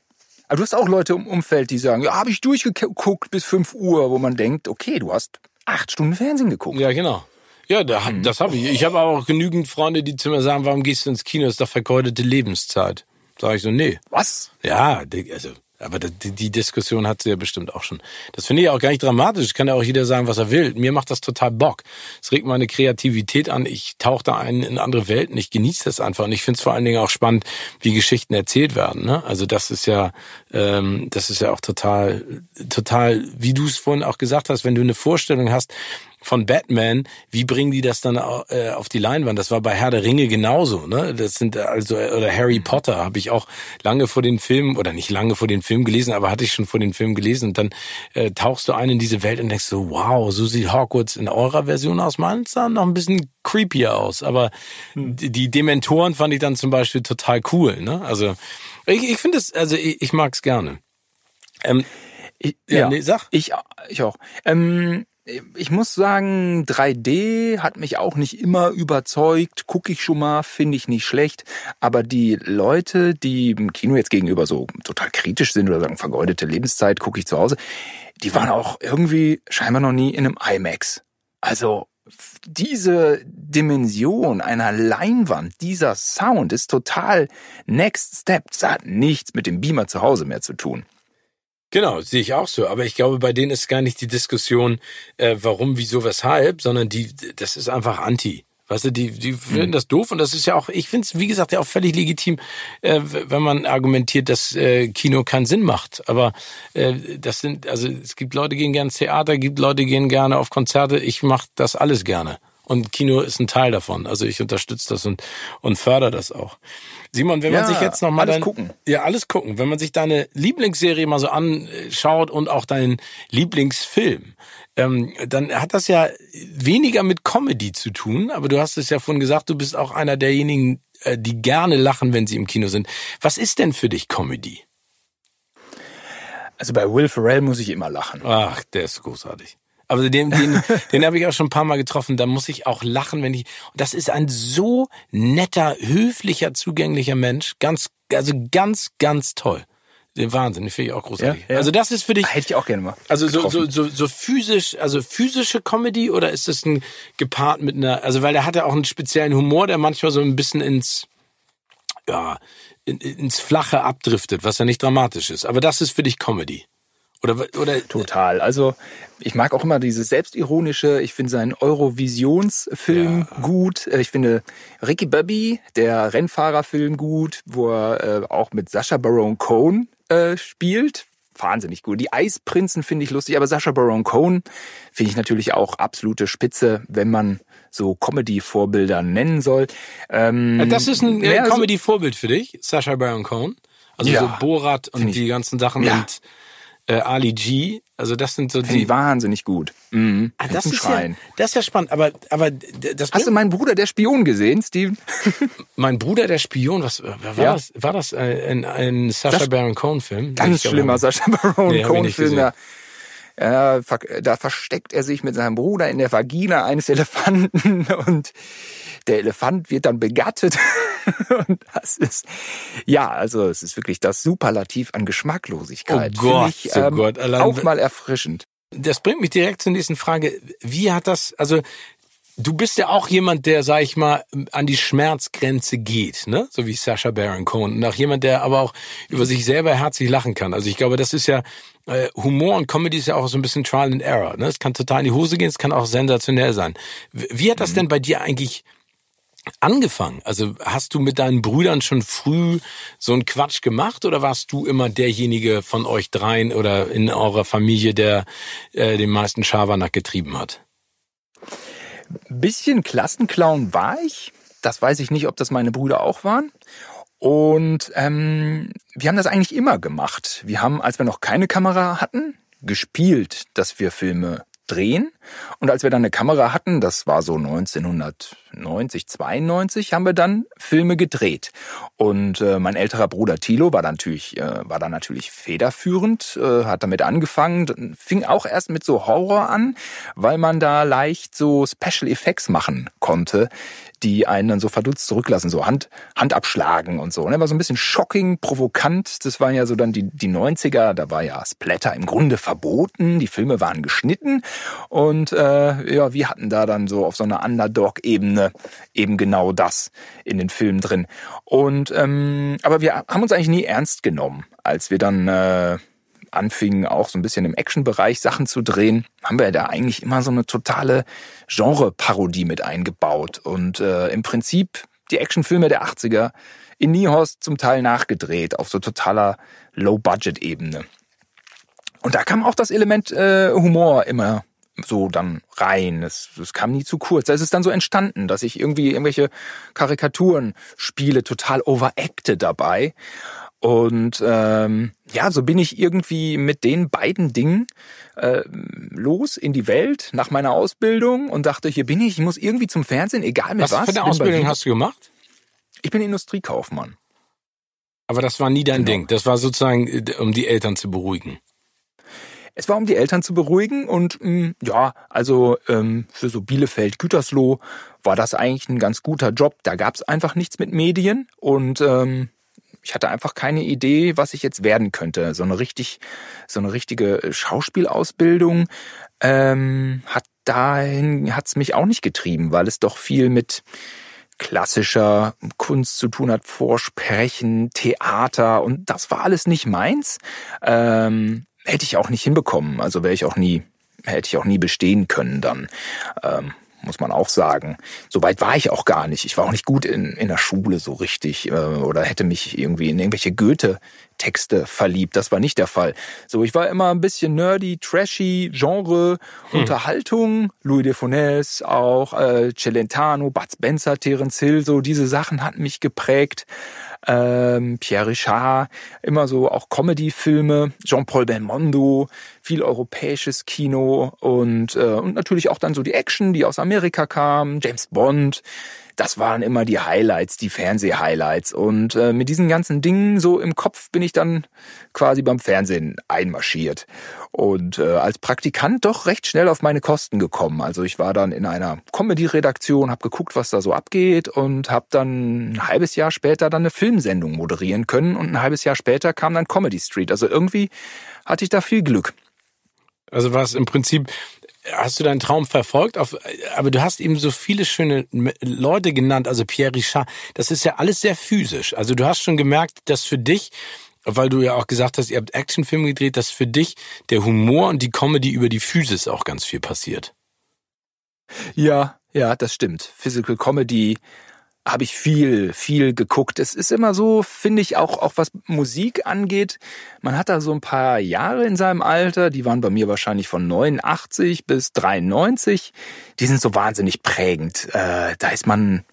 Aber du hast auch Leute im Umfeld, die sagen, ja, habe ich durchgeguckt bis fünf Uhr, wo man denkt, okay, du hast acht Stunden Fernsehen geguckt. Ja, genau. Ja, da, hm. das habe ich. Ich habe auch genügend Freunde, die zu mir sagen, warum gehst du ins Kino? Das ist doch vergeudete Lebenszeit. Sage ich so, nee. Was? Ja, also. Aber die Diskussion hat sie ja bestimmt auch schon. Das finde ich auch gar nicht dramatisch. Kann ja auch jeder sagen, was er will. Mir macht das total Bock. Es regt meine Kreativität an. Ich tauche da ein in andere Welten. Ich genieße das einfach. Und ich finde es vor allen Dingen auch spannend, wie Geschichten erzählt werden. Ne? Also das ist ja, ähm, das ist ja auch total, total, wie du es vorhin auch gesagt hast, wenn du eine Vorstellung hast von Batman, wie bringen die das dann äh, auf die Leinwand? Das war bei Herr der Ringe genauso, ne? Das sind also oder Harry Potter habe ich auch lange vor den Filmen oder nicht lange vor den Filmen gelesen, aber hatte ich schon vor den Filmen gelesen. Und dann äh, tauchst du ein in diese Welt und denkst so, wow, so sieht Hogwarts in eurer Version aus. Meins sah noch ein bisschen creepier aus, aber hm. die Dementoren fand ich dann zum Beispiel total cool, ne? Also ich, ich finde es, also ich, ich mag es gerne. Ähm, ich, ja, ja nee, sag. Ich, ich auch. Ähm, Ich muss sagen, drei D hat mich auch nicht immer überzeugt. Gucke ich schon mal, finde ich nicht schlecht. Aber die Leute, die im Kino jetzt gegenüber so total kritisch sind oder sagen, vergeudete Lebenszeit, gucke ich zu Hause, die waren auch irgendwie scheinbar noch nie in einem IMAX. Also diese Dimension einer Leinwand, dieser Sound ist total Next Step. Das hat nichts mit dem Beamer zu Hause mehr zu tun. Genau, sehe ich auch so. Aber ich glaube, bei denen ist gar nicht die Diskussion, äh, warum, wieso, weshalb, sondern die, das ist einfach anti. Weißt du, die, die finden das doof und das ist ja auch, ich finde es, wie gesagt, ja auch völlig legitim, äh, wenn man argumentiert, dass äh, Kino keinen Sinn macht. Aber äh, das sind, also es gibt Leute, die gehen gerne ins Theater, gibt Leute, die gehen gerne auf Konzerte. Ich mache das alles gerne. Und Kino ist ein Teil davon. Also ich unterstütze das und, und fördere das auch. Simon, wenn ja, man sich jetzt nochmal dein... Alles gucken. Ja, alles gucken. Wenn man sich deine Lieblingsserie mal so anschaut und auch deinen Lieblingsfilm, ähm, dann hat das ja weniger mit Comedy zu tun. Aber du hast es ja vorhin gesagt, du bist auch einer derjenigen, die gerne lachen, wenn sie im Kino sind. Was ist denn für dich Comedy? Also bei Will Ferrell muss ich immer lachen. Ach, der ist großartig. Aber den, den, den habe ich auch schon ein paar Mal getroffen. Da muss ich auch lachen, wenn ich. Das ist ein so netter, höflicher, zugänglicher Mensch. Ganz, also ganz, ganz toll. Den Wahnsinn, den finde ich auch großartig. Ja, ja. Also das ist für dich. Hätte ich auch gerne mal. Also so, so, so, so physisch, also physische Comedy oder ist das ein gepaart mit einer? Also weil der hat ja auch einen speziellen Humor, der manchmal so ein bisschen ins, ja, in, ins Flache abdriftet, was ja nicht dramatisch ist. Aber das ist für dich Comedy. Oder, oder total. Also ich mag auch immer dieses Selbstironische. Ich finde seinen Eurovisionsfilm ja. gut. Ich finde Ricky Bobby, der Rennfahrerfilm, gut, wo er äh, auch mit Sacha Baron Cohen äh, spielt. Wahnsinnig gut. Die Eisprinzen finde ich lustig, aber Sacha Baron Cohen finde ich natürlich auch absolute Spitze, wenn man so Comedy-Vorbilder nennen soll. Ähm, das ist ein äh, Comedy-Vorbild für dich, Sacha Baron Cohen. Also ja, so Borat und die ganzen Sachen ja. und Ali G, also das sind so die... Wahnsinnig gut. Mhm. Ah, das, ist ja, das ist ja spannend, aber... aber das Hast du meinen Bruder, der Spion, gesehen, Steven? Mein Bruder, der Spion, was war ja. das? War das ein, ein Sacha Baron Cohen-Film? Ganz schlimmer Sacha Baron nee, Cohen-Film, da, äh, da versteckt er sich mit seinem Bruder in der Vagina eines Elefanten und der Elefant wird dann begattet. Und das ist, ja, also es ist wirklich das Superlativ an Geschmacklosigkeit. Oh Gott, ich, ähm, oh Gott. Allein, auch mal erfrischend. Das bringt mich direkt zur nächsten Frage. Wie hat das, also du bist ja auch jemand, der, sag ich mal, an die Schmerzgrenze geht, ne? So wie Sacha Baron Cohen. Und auch jemand, der aber auch über sich selber herzlich lachen kann. Also ich glaube, das ist ja, äh, Humor und Comedy ist ja auch so ein bisschen Trial and Error, ne? Es kann total in die Hose gehen, es kann auch sensationell sein. Wie hat das mhm. denn bei dir eigentlich angefangen? Also hast du mit deinen Brüdern schon früh so einen Quatsch gemacht oder warst du immer derjenige von euch dreien oder in eurer Familie, der äh, den meisten Schabernack getrieben hat? Bisschen Klassenclown war ich, Das weiß ich nicht, ob das meine Brüder auch waren. Und ähm, wir haben das eigentlich immer gemacht. Wir haben, als wir noch keine Kamera hatten, gespielt, dass wir Filme drehen. Und als wir dann eine Kamera hatten, das war so neunzehnhundertneunzig, zweiundneunzig, haben wir dann Filme gedreht. Und äh, mein älterer Bruder Thilo war da natürlich, äh, war da natürlich federführend, äh, hat damit angefangen, fing auch erst mit so Horror an, weil man da leicht so Special Effects machen konnte, die einen dann so verdutzt zurücklassen, so Hand, Hand abschlagen und so. Und er war so ein bisschen shocking, provokant. Das waren ja so dann die, die neunziger, da war ja Splatter im Grunde verboten, die Filme waren geschnitten. Und äh, ja, wir hatten da dann so auf so einer Underdog-Ebene eben genau das in den Filmen drin. Und ähm, aber wir haben uns eigentlich nie ernst genommen, als wir dann äh, anfingen, auch so ein bisschen im Action-Bereich Sachen zu drehen, haben wir da eigentlich immer so eine totale Genre-Parodie mit eingebaut und äh, im Prinzip die Actionfilme der achtziger in Niehorst zum Teil nachgedreht auf so totaler Low-Budget-Ebene. Und da kam auch das Element äh, Humor immer so dann rein. Es, es kam nie zu kurz. Da ist es dann so entstanden, dass ich irgendwie irgendwelche Karikaturen spiele, total overacte dabei. Und ähm, ja, so bin ich irgendwie mit den beiden Dingen äh, los in die Welt nach meiner Ausbildung und dachte, hier bin ich, ich muss irgendwie zum Fernsehen, egal mit was. Was für eine Ausbildung hast du gemacht? Ich bin Industriekaufmann. Aber das war nie dein Ding. Das war sozusagen, um die Eltern zu beruhigen. Es war, um die Eltern zu beruhigen und mh, ja, also ähm, für so Bielefeld-Gütersloh war das eigentlich ein ganz guter Job. Da gab es einfach nichts mit Medien und ähm, ich hatte einfach keine Idee, was ich jetzt werden könnte. So eine richtig, so eine richtige Schauspielausbildung ähm, hat dahin hat's mich auch nicht getrieben, weil es doch viel mit klassischer Kunst zu tun hat, Vorsprechen, Theater und das war alles nicht meins. Ähm, hätte ich auch nicht hinbekommen, also wäre ich auch nie, hätte ich auch nie bestehen können dann, ähm, muss man auch sagen. So weit war ich auch gar nicht. Ich war auch nicht gut in, in der Schule so richtig äh, oder hätte mich irgendwie in irgendwelche Goethe-Texte verliebt. Das war nicht der Fall. So, ich war immer ein bisschen nerdy, trashy, Genre, hm. Unterhaltung, Louis de Funès auch, äh, Celentano, Bud Spencer, Terence Hill, so diese Sachen hatten mich geprägt. Ähm, Pierre Richard, immer so auch Comedy-Filme, Jean-Paul Belmondo, viel europäisches Kino und, äh, und natürlich auch dann so die Action, die aus Amerika kam, James Bond. Das waren immer die Highlights, die Fernseh-Highlights. Und äh, mit diesen ganzen Dingen so im Kopf bin ich dann quasi beim Fernsehen einmarschiert. Und äh, als Praktikant doch recht schnell auf meine Kosten gekommen. Also ich war dann in einer Comedy-Redaktion, habe geguckt, was da so abgeht und habe dann ein halbes Jahr später dann eine Filmsendung moderieren können. Und ein halbes Jahr später kam dann Comedy Street. Also irgendwie hatte ich da viel Glück. Also war es im Prinzip... Hast du deinen Traum verfolgt? Auf, aber du hast eben so viele schöne Leute genannt, also Pierre Richard. Das ist ja alles sehr physisch. Also du hast schon gemerkt, dass für dich, weil du ja auch gesagt hast, ihr habt Actionfilme gedreht, dass für dich der Humor und die Comedy über die Physis auch ganz viel passiert. Ja, ja, das stimmt. Physical Comedy habe ich viel, viel geguckt. Es ist immer so, finde ich, auch, auch was Musik angeht. Man hat da so ein paar Jahre in seinem Alter, die waren bei mir wahrscheinlich von neunundachtzig bis dreiundneunzig. Die sind so wahnsinnig prägend. Äh, da ist man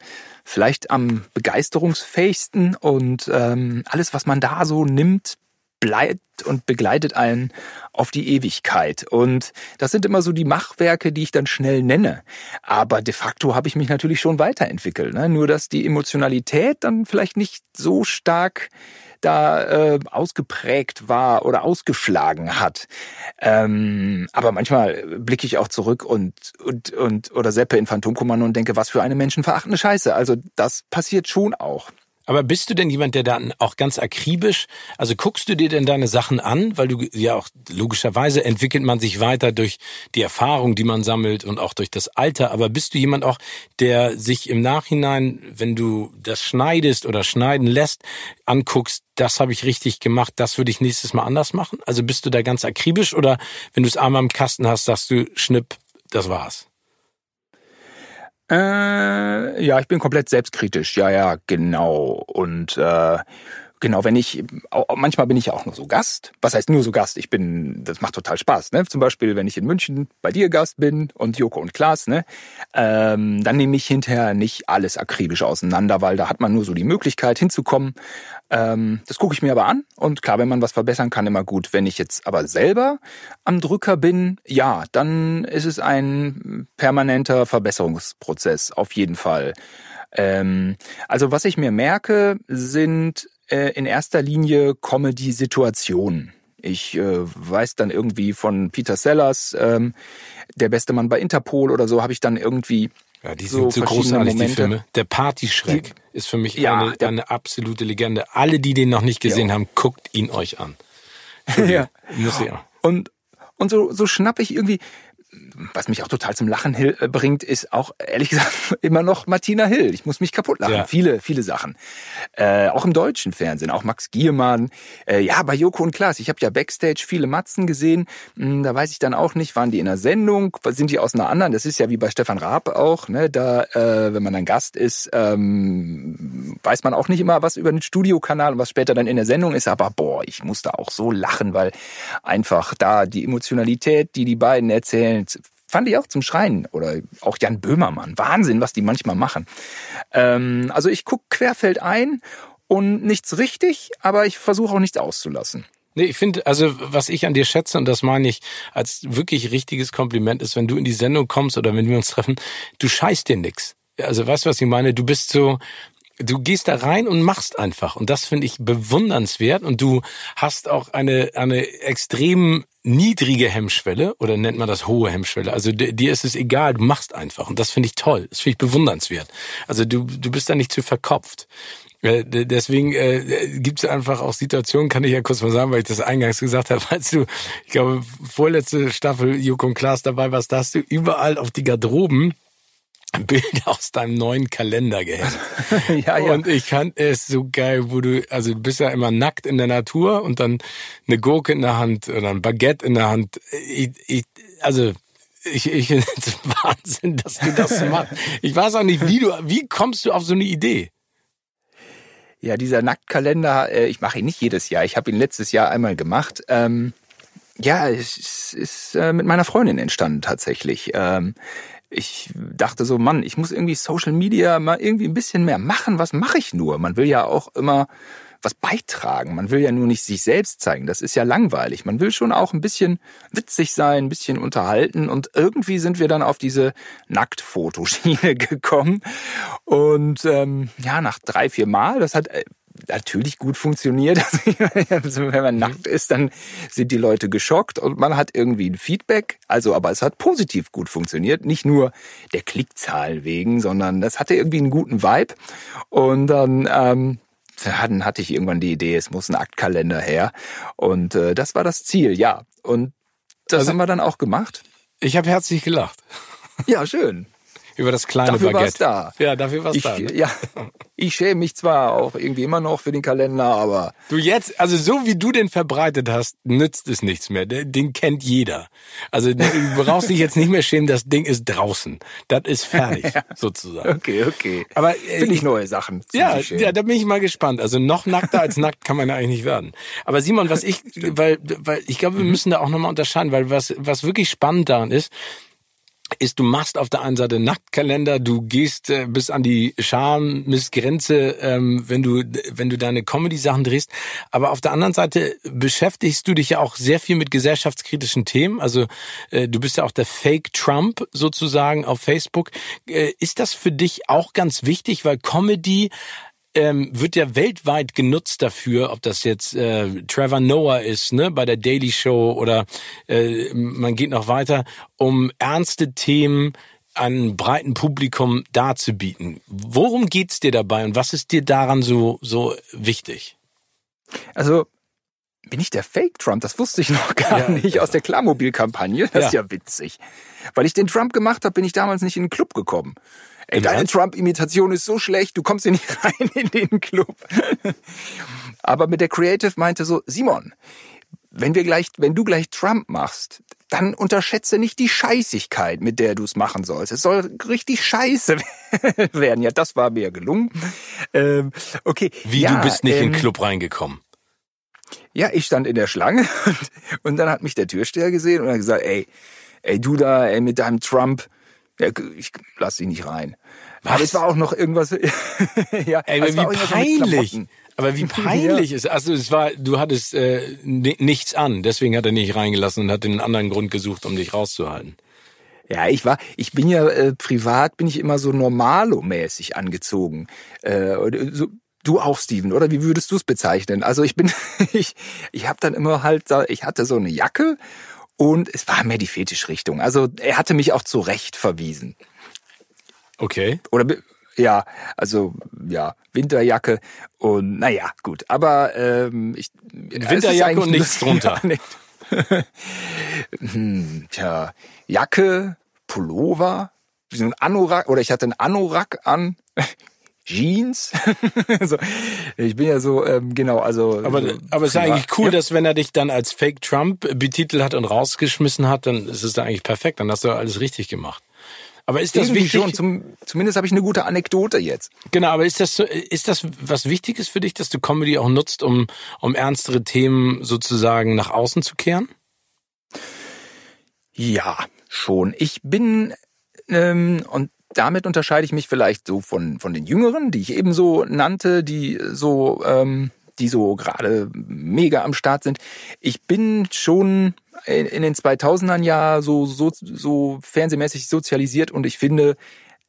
vielleicht am begeisterungsfähigsten und ähm, alles, was man da so nimmt, bleibt und begleitet einen auf die Ewigkeit. Und das sind immer so die Machwerke, die ich dann schnell nenne. Aber de facto habe ich mich natürlich schon weiterentwickelt. Ne? Nur, dass die Emotionalität dann vielleicht nicht so stark da äh, ausgeprägt war oder ausgeschlagen hat. Ähm, aber manchmal blicke ich auch zurück und, und, und oder seppe in Phantomkommando und denke, was für eine menschenverachtende Scheiße. Also das passiert schon auch. Aber bist du denn jemand, der dann auch ganz akribisch, also guckst du dir denn deine Sachen an, weil du ja auch logischerweise entwickelt man sich weiter durch die Erfahrung, die man sammelt und auch durch das Alter, aber bist du jemand auch, der sich im Nachhinein, wenn du das schneidest oder schneiden lässt, anguckst, das habe ich richtig gemacht, das würde ich nächstes Mal anders machen? Also bist du da ganz akribisch oder wenn du es einmal im Kasten hast, sagst du, schnipp, das war's? Äh, ja, ich bin komplett selbstkritisch. Ja, ja, genau. Und äh, Genau, wenn ich, manchmal bin ich ja auch nur so Gast. Was heißt nur so Gast? Ich bin, das macht total Spaß, ne? Zum Beispiel, wenn ich in München bei dir Gast bin und Joko und Klaas, ne? Ähm, dann nehme ich hinterher nicht alles akribisch auseinander, weil da hat man nur so die Möglichkeit hinzukommen. Ähm, das gucke ich mir aber an. Und klar, wenn man was verbessern kann, immer gut. Wenn ich jetzt aber selber am Drücker bin, ja, dann ist es ein permanenter Verbesserungsprozess, auf jeden Fall. Ähm, also was ich mir merke, sind in erster Linie Comedy-Situationen. Ich äh, weiß dann irgendwie von Peter Sellers, ähm, der beste Mann bei Interpol oder so, habe ich dann irgendwie ja, die sind so, so großartig, Momente. Die Filme. Der Partyschreck die, ist für mich ja, eine, der, eine absolute Legende. Alle, die den noch nicht gesehen ja. haben, guckt ihn euch an. ja. Und, und so, so schnappe ich irgendwie... Was mich auch total zum Lachen bringt, ist auch, ehrlich gesagt, immer noch Martina Hill. Ich muss mich kaputt lachen. Ja. Viele, viele Sachen. Äh, auch im deutschen Fernsehen, auch Max Giermann. Äh, ja, bei Joko und Klaas. Ich habe ja Backstage viele Matzen gesehen. Da weiß ich dann auch nicht, waren die in einer Sendung? Sind die aus einer anderen? Das ist ja wie bei Stefan Raab auch. Ne? Da, äh, wenn man dann Gast ist, ähm, weiß man auch nicht immer was über den Studiokanal und was später dann in der Sendung ist. Aber boah, ich musste auch so lachen, weil einfach da die Emotionalität, die die beiden erzählen, fand ich auch zum Schreien. Oder auch Jan Böhmermann. Wahnsinn, was die manchmal machen. Ähm, also ich gucke querfeld ein und nichts richtig, aber ich versuche auch nichts auszulassen. Nee, ich finde, also was ich an dir schätze, und das meine ich als wirklich richtiges Kompliment, ist, wenn du in die Sendung kommst oder wenn wir uns treffen, du scheißt dir nix. Also weißt du, was ich meine? Du bist so... Du gehst da rein und machst einfach. Und das finde ich bewundernswert. Und du hast auch eine eine extrem niedrige Hemmschwelle. Oder nennt man das hohe Hemmschwelle. Also dir ist es egal, du machst einfach. Und das finde ich toll. Das finde ich bewundernswert. Also du du bist da nicht zu verkopft. Deswegen äh, gibt es einfach auch Situationen, kann ich ja kurz mal sagen, weil ich das eingangs gesagt habe, als du, ich glaube, vorletzte Staffel Joko und Klaas dabei warst, da hast du überall auf die Garderoben Bilder aus deinem neuen Kalender gehängt. ja, ja. Und ich fand es so geil, wo du, also du bist ja immer nackt in der Natur und dann eine Gurke in der Hand oder ein Baguette in der Hand. Ich, ich, also ich, ich finde es Wahnsinn, dass du das machst. Ich weiß auch nicht, wie du, wie kommst du auf so eine Idee? Ja, dieser Nacktkalender, ich mache ihn nicht jedes Jahr. Ich habe ihn letztes Jahr einmal gemacht. Ähm, ja, es ist mit meiner Freundin entstanden tatsächlich. Ähm, Ich dachte so, Mann, ich muss irgendwie Social Media mal irgendwie ein bisschen mehr machen. Was mache ich nur? Man will ja auch immer was beitragen. Man will ja nur nicht sich selbst zeigen. Das ist ja langweilig. Man will schon auch ein bisschen witzig sein, ein bisschen unterhalten. Und irgendwie sind wir dann auf diese Nacktfotoschiene gekommen. Und ähm, ja, nach drei, vier Mal, das hat... natürlich gut funktioniert. Also wenn man nackt ist, dann sind die Leute geschockt und man hat irgendwie ein Feedback. Also, aber es hat positiv gut funktioniert. Nicht nur der Klickzahl wegen, sondern das hatte irgendwie einen guten Vibe. Und dann, ähm, dann hatte ich irgendwann die Idee, es muss ein Aktkalender her. Und äh, das war das Ziel, ja. Und das also, haben wir dann auch gemacht. Ich habe herzlich gelacht. Ja, schön. Über das kleine dafür Baguette. Dafür war's da. Ja, dafür war's ich, da. Ne? Ja, ich schäme mich zwar auch irgendwie immer noch für den Kalender, aber... Du jetzt, also so wie du den verbreitet hast, nützt es nichts mehr. Den kennt jeder. Also du brauchst dich jetzt nicht mehr schämen, das Ding ist draußen. Das ist fertig, ja. sozusagen. Okay, okay. Aber finde äh, ich neue Sachen. Ja, ja, da bin ich mal gespannt. Also noch nackter als nackt kann man eigentlich nicht werden. Aber Simon, was ich... weil, weil ich glaube, wir müssen da auch nochmal unterscheiden, weil was, was wirklich spannend daran ist, ist, du machst auf der einen Seite Nacktkalender, du gehst äh, bis an die Schamgrenze, ähm, wenn du wenn du deine Comedy-Sachen drehst. Aber auf der anderen Seite beschäftigst du dich ja auch sehr viel mit gesellschaftskritischen Themen. Also äh, du bist ja auch der Fake-Trump sozusagen auf Facebook. Äh, ist das für dich auch ganz wichtig, weil Comedy... Ähm, wird ja weltweit genutzt dafür, ob das jetzt äh, Trevor Noah ist, ne, bei der Daily Show oder äh, man geht noch weiter, um ernste Themen einem breiten Publikum darzubieten. Worum geht's dir dabei und was ist dir daran so so wichtig? Also bin ich der Fake-Trump? Das wusste ich noch gar ja, nicht ja. aus der Klarmobil-Kampagne. Das ja. ist ja witzig. Weil ich den Trump gemacht habe, bin ich damals nicht in den Club gekommen. Ey, deine Trump-Imitation ist so schlecht, du kommst hier nicht rein in den Club. Aber mit der Creative meinte so, Simon, wenn wir gleich, wenn du gleich Trump machst, dann unterschätze nicht die Scheißigkeit, mit der du es machen sollst. Es soll richtig scheiße werden. Ja, das war mir gelungen. Ähm, okay. Wie, ja, du bist nicht ähm, in den Club reingekommen? Ja, ich stand in der Schlange und dann hat mich der Türsteher gesehen und hat gesagt, ey, ey du da ey, mit deinem Trump, ja, ich lass dich nicht rein. Was? Aber es war auch noch irgendwas... ja, ey, aber wie peinlich! Aber wie peinlich ist, also es war, du hattest äh, nichts an, deswegen hat er nicht reingelassen und hat den anderen Grund gesucht, um dich rauszuhalten. Ja, ich war, ich bin ja äh, privat, bin ich immer so normalomäßig angezogen. Äh, so, du auch, Steven, oder wie würdest du es bezeichnen? Also ich bin, ich, ich habe dann immer halt, ich hatte so eine Jacke und es war mehr die Fetischrichtung. Also er hatte mich auch zu Recht verwiesen. Okay. Oder ja, also ja, Winterjacke und naja, gut. Aber ähm, ich, Winterjacke und nichts drunter. Ja, nicht. hm, tja, Jacke, Pullover, so ein Anorak, oder ich hatte einen Anorak an, Jeans. so, ich bin ja so, ähm, genau, also... Aber, so, aber es ist eigentlich cool, ja, dass wenn er dich dann als Fake Trump betitelt hat und rausgeschmissen hat, dann ist es da eigentlich perfekt, dann hast du alles richtig gemacht. Aber ist das wichtig? Schon, zum, zumindest habe ich eine gute Anekdote jetzt. Genau, aber ist das, ist das was Wichtiges für dich, dass du Comedy auch nutzt, um, um ernstere Themen sozusagen nach außen zu kehren? Ja, schon. Ich bin, ähm, und damit unterscheide ich mich vielleicht so von, von den Jüngeren, die ich eben so nannte, die so, ähm, die so gerade mega am Start sind. Ich bin schon in, in den zweitausendern ja so, so, so fernsehmäßig sozialisiert und ich finde,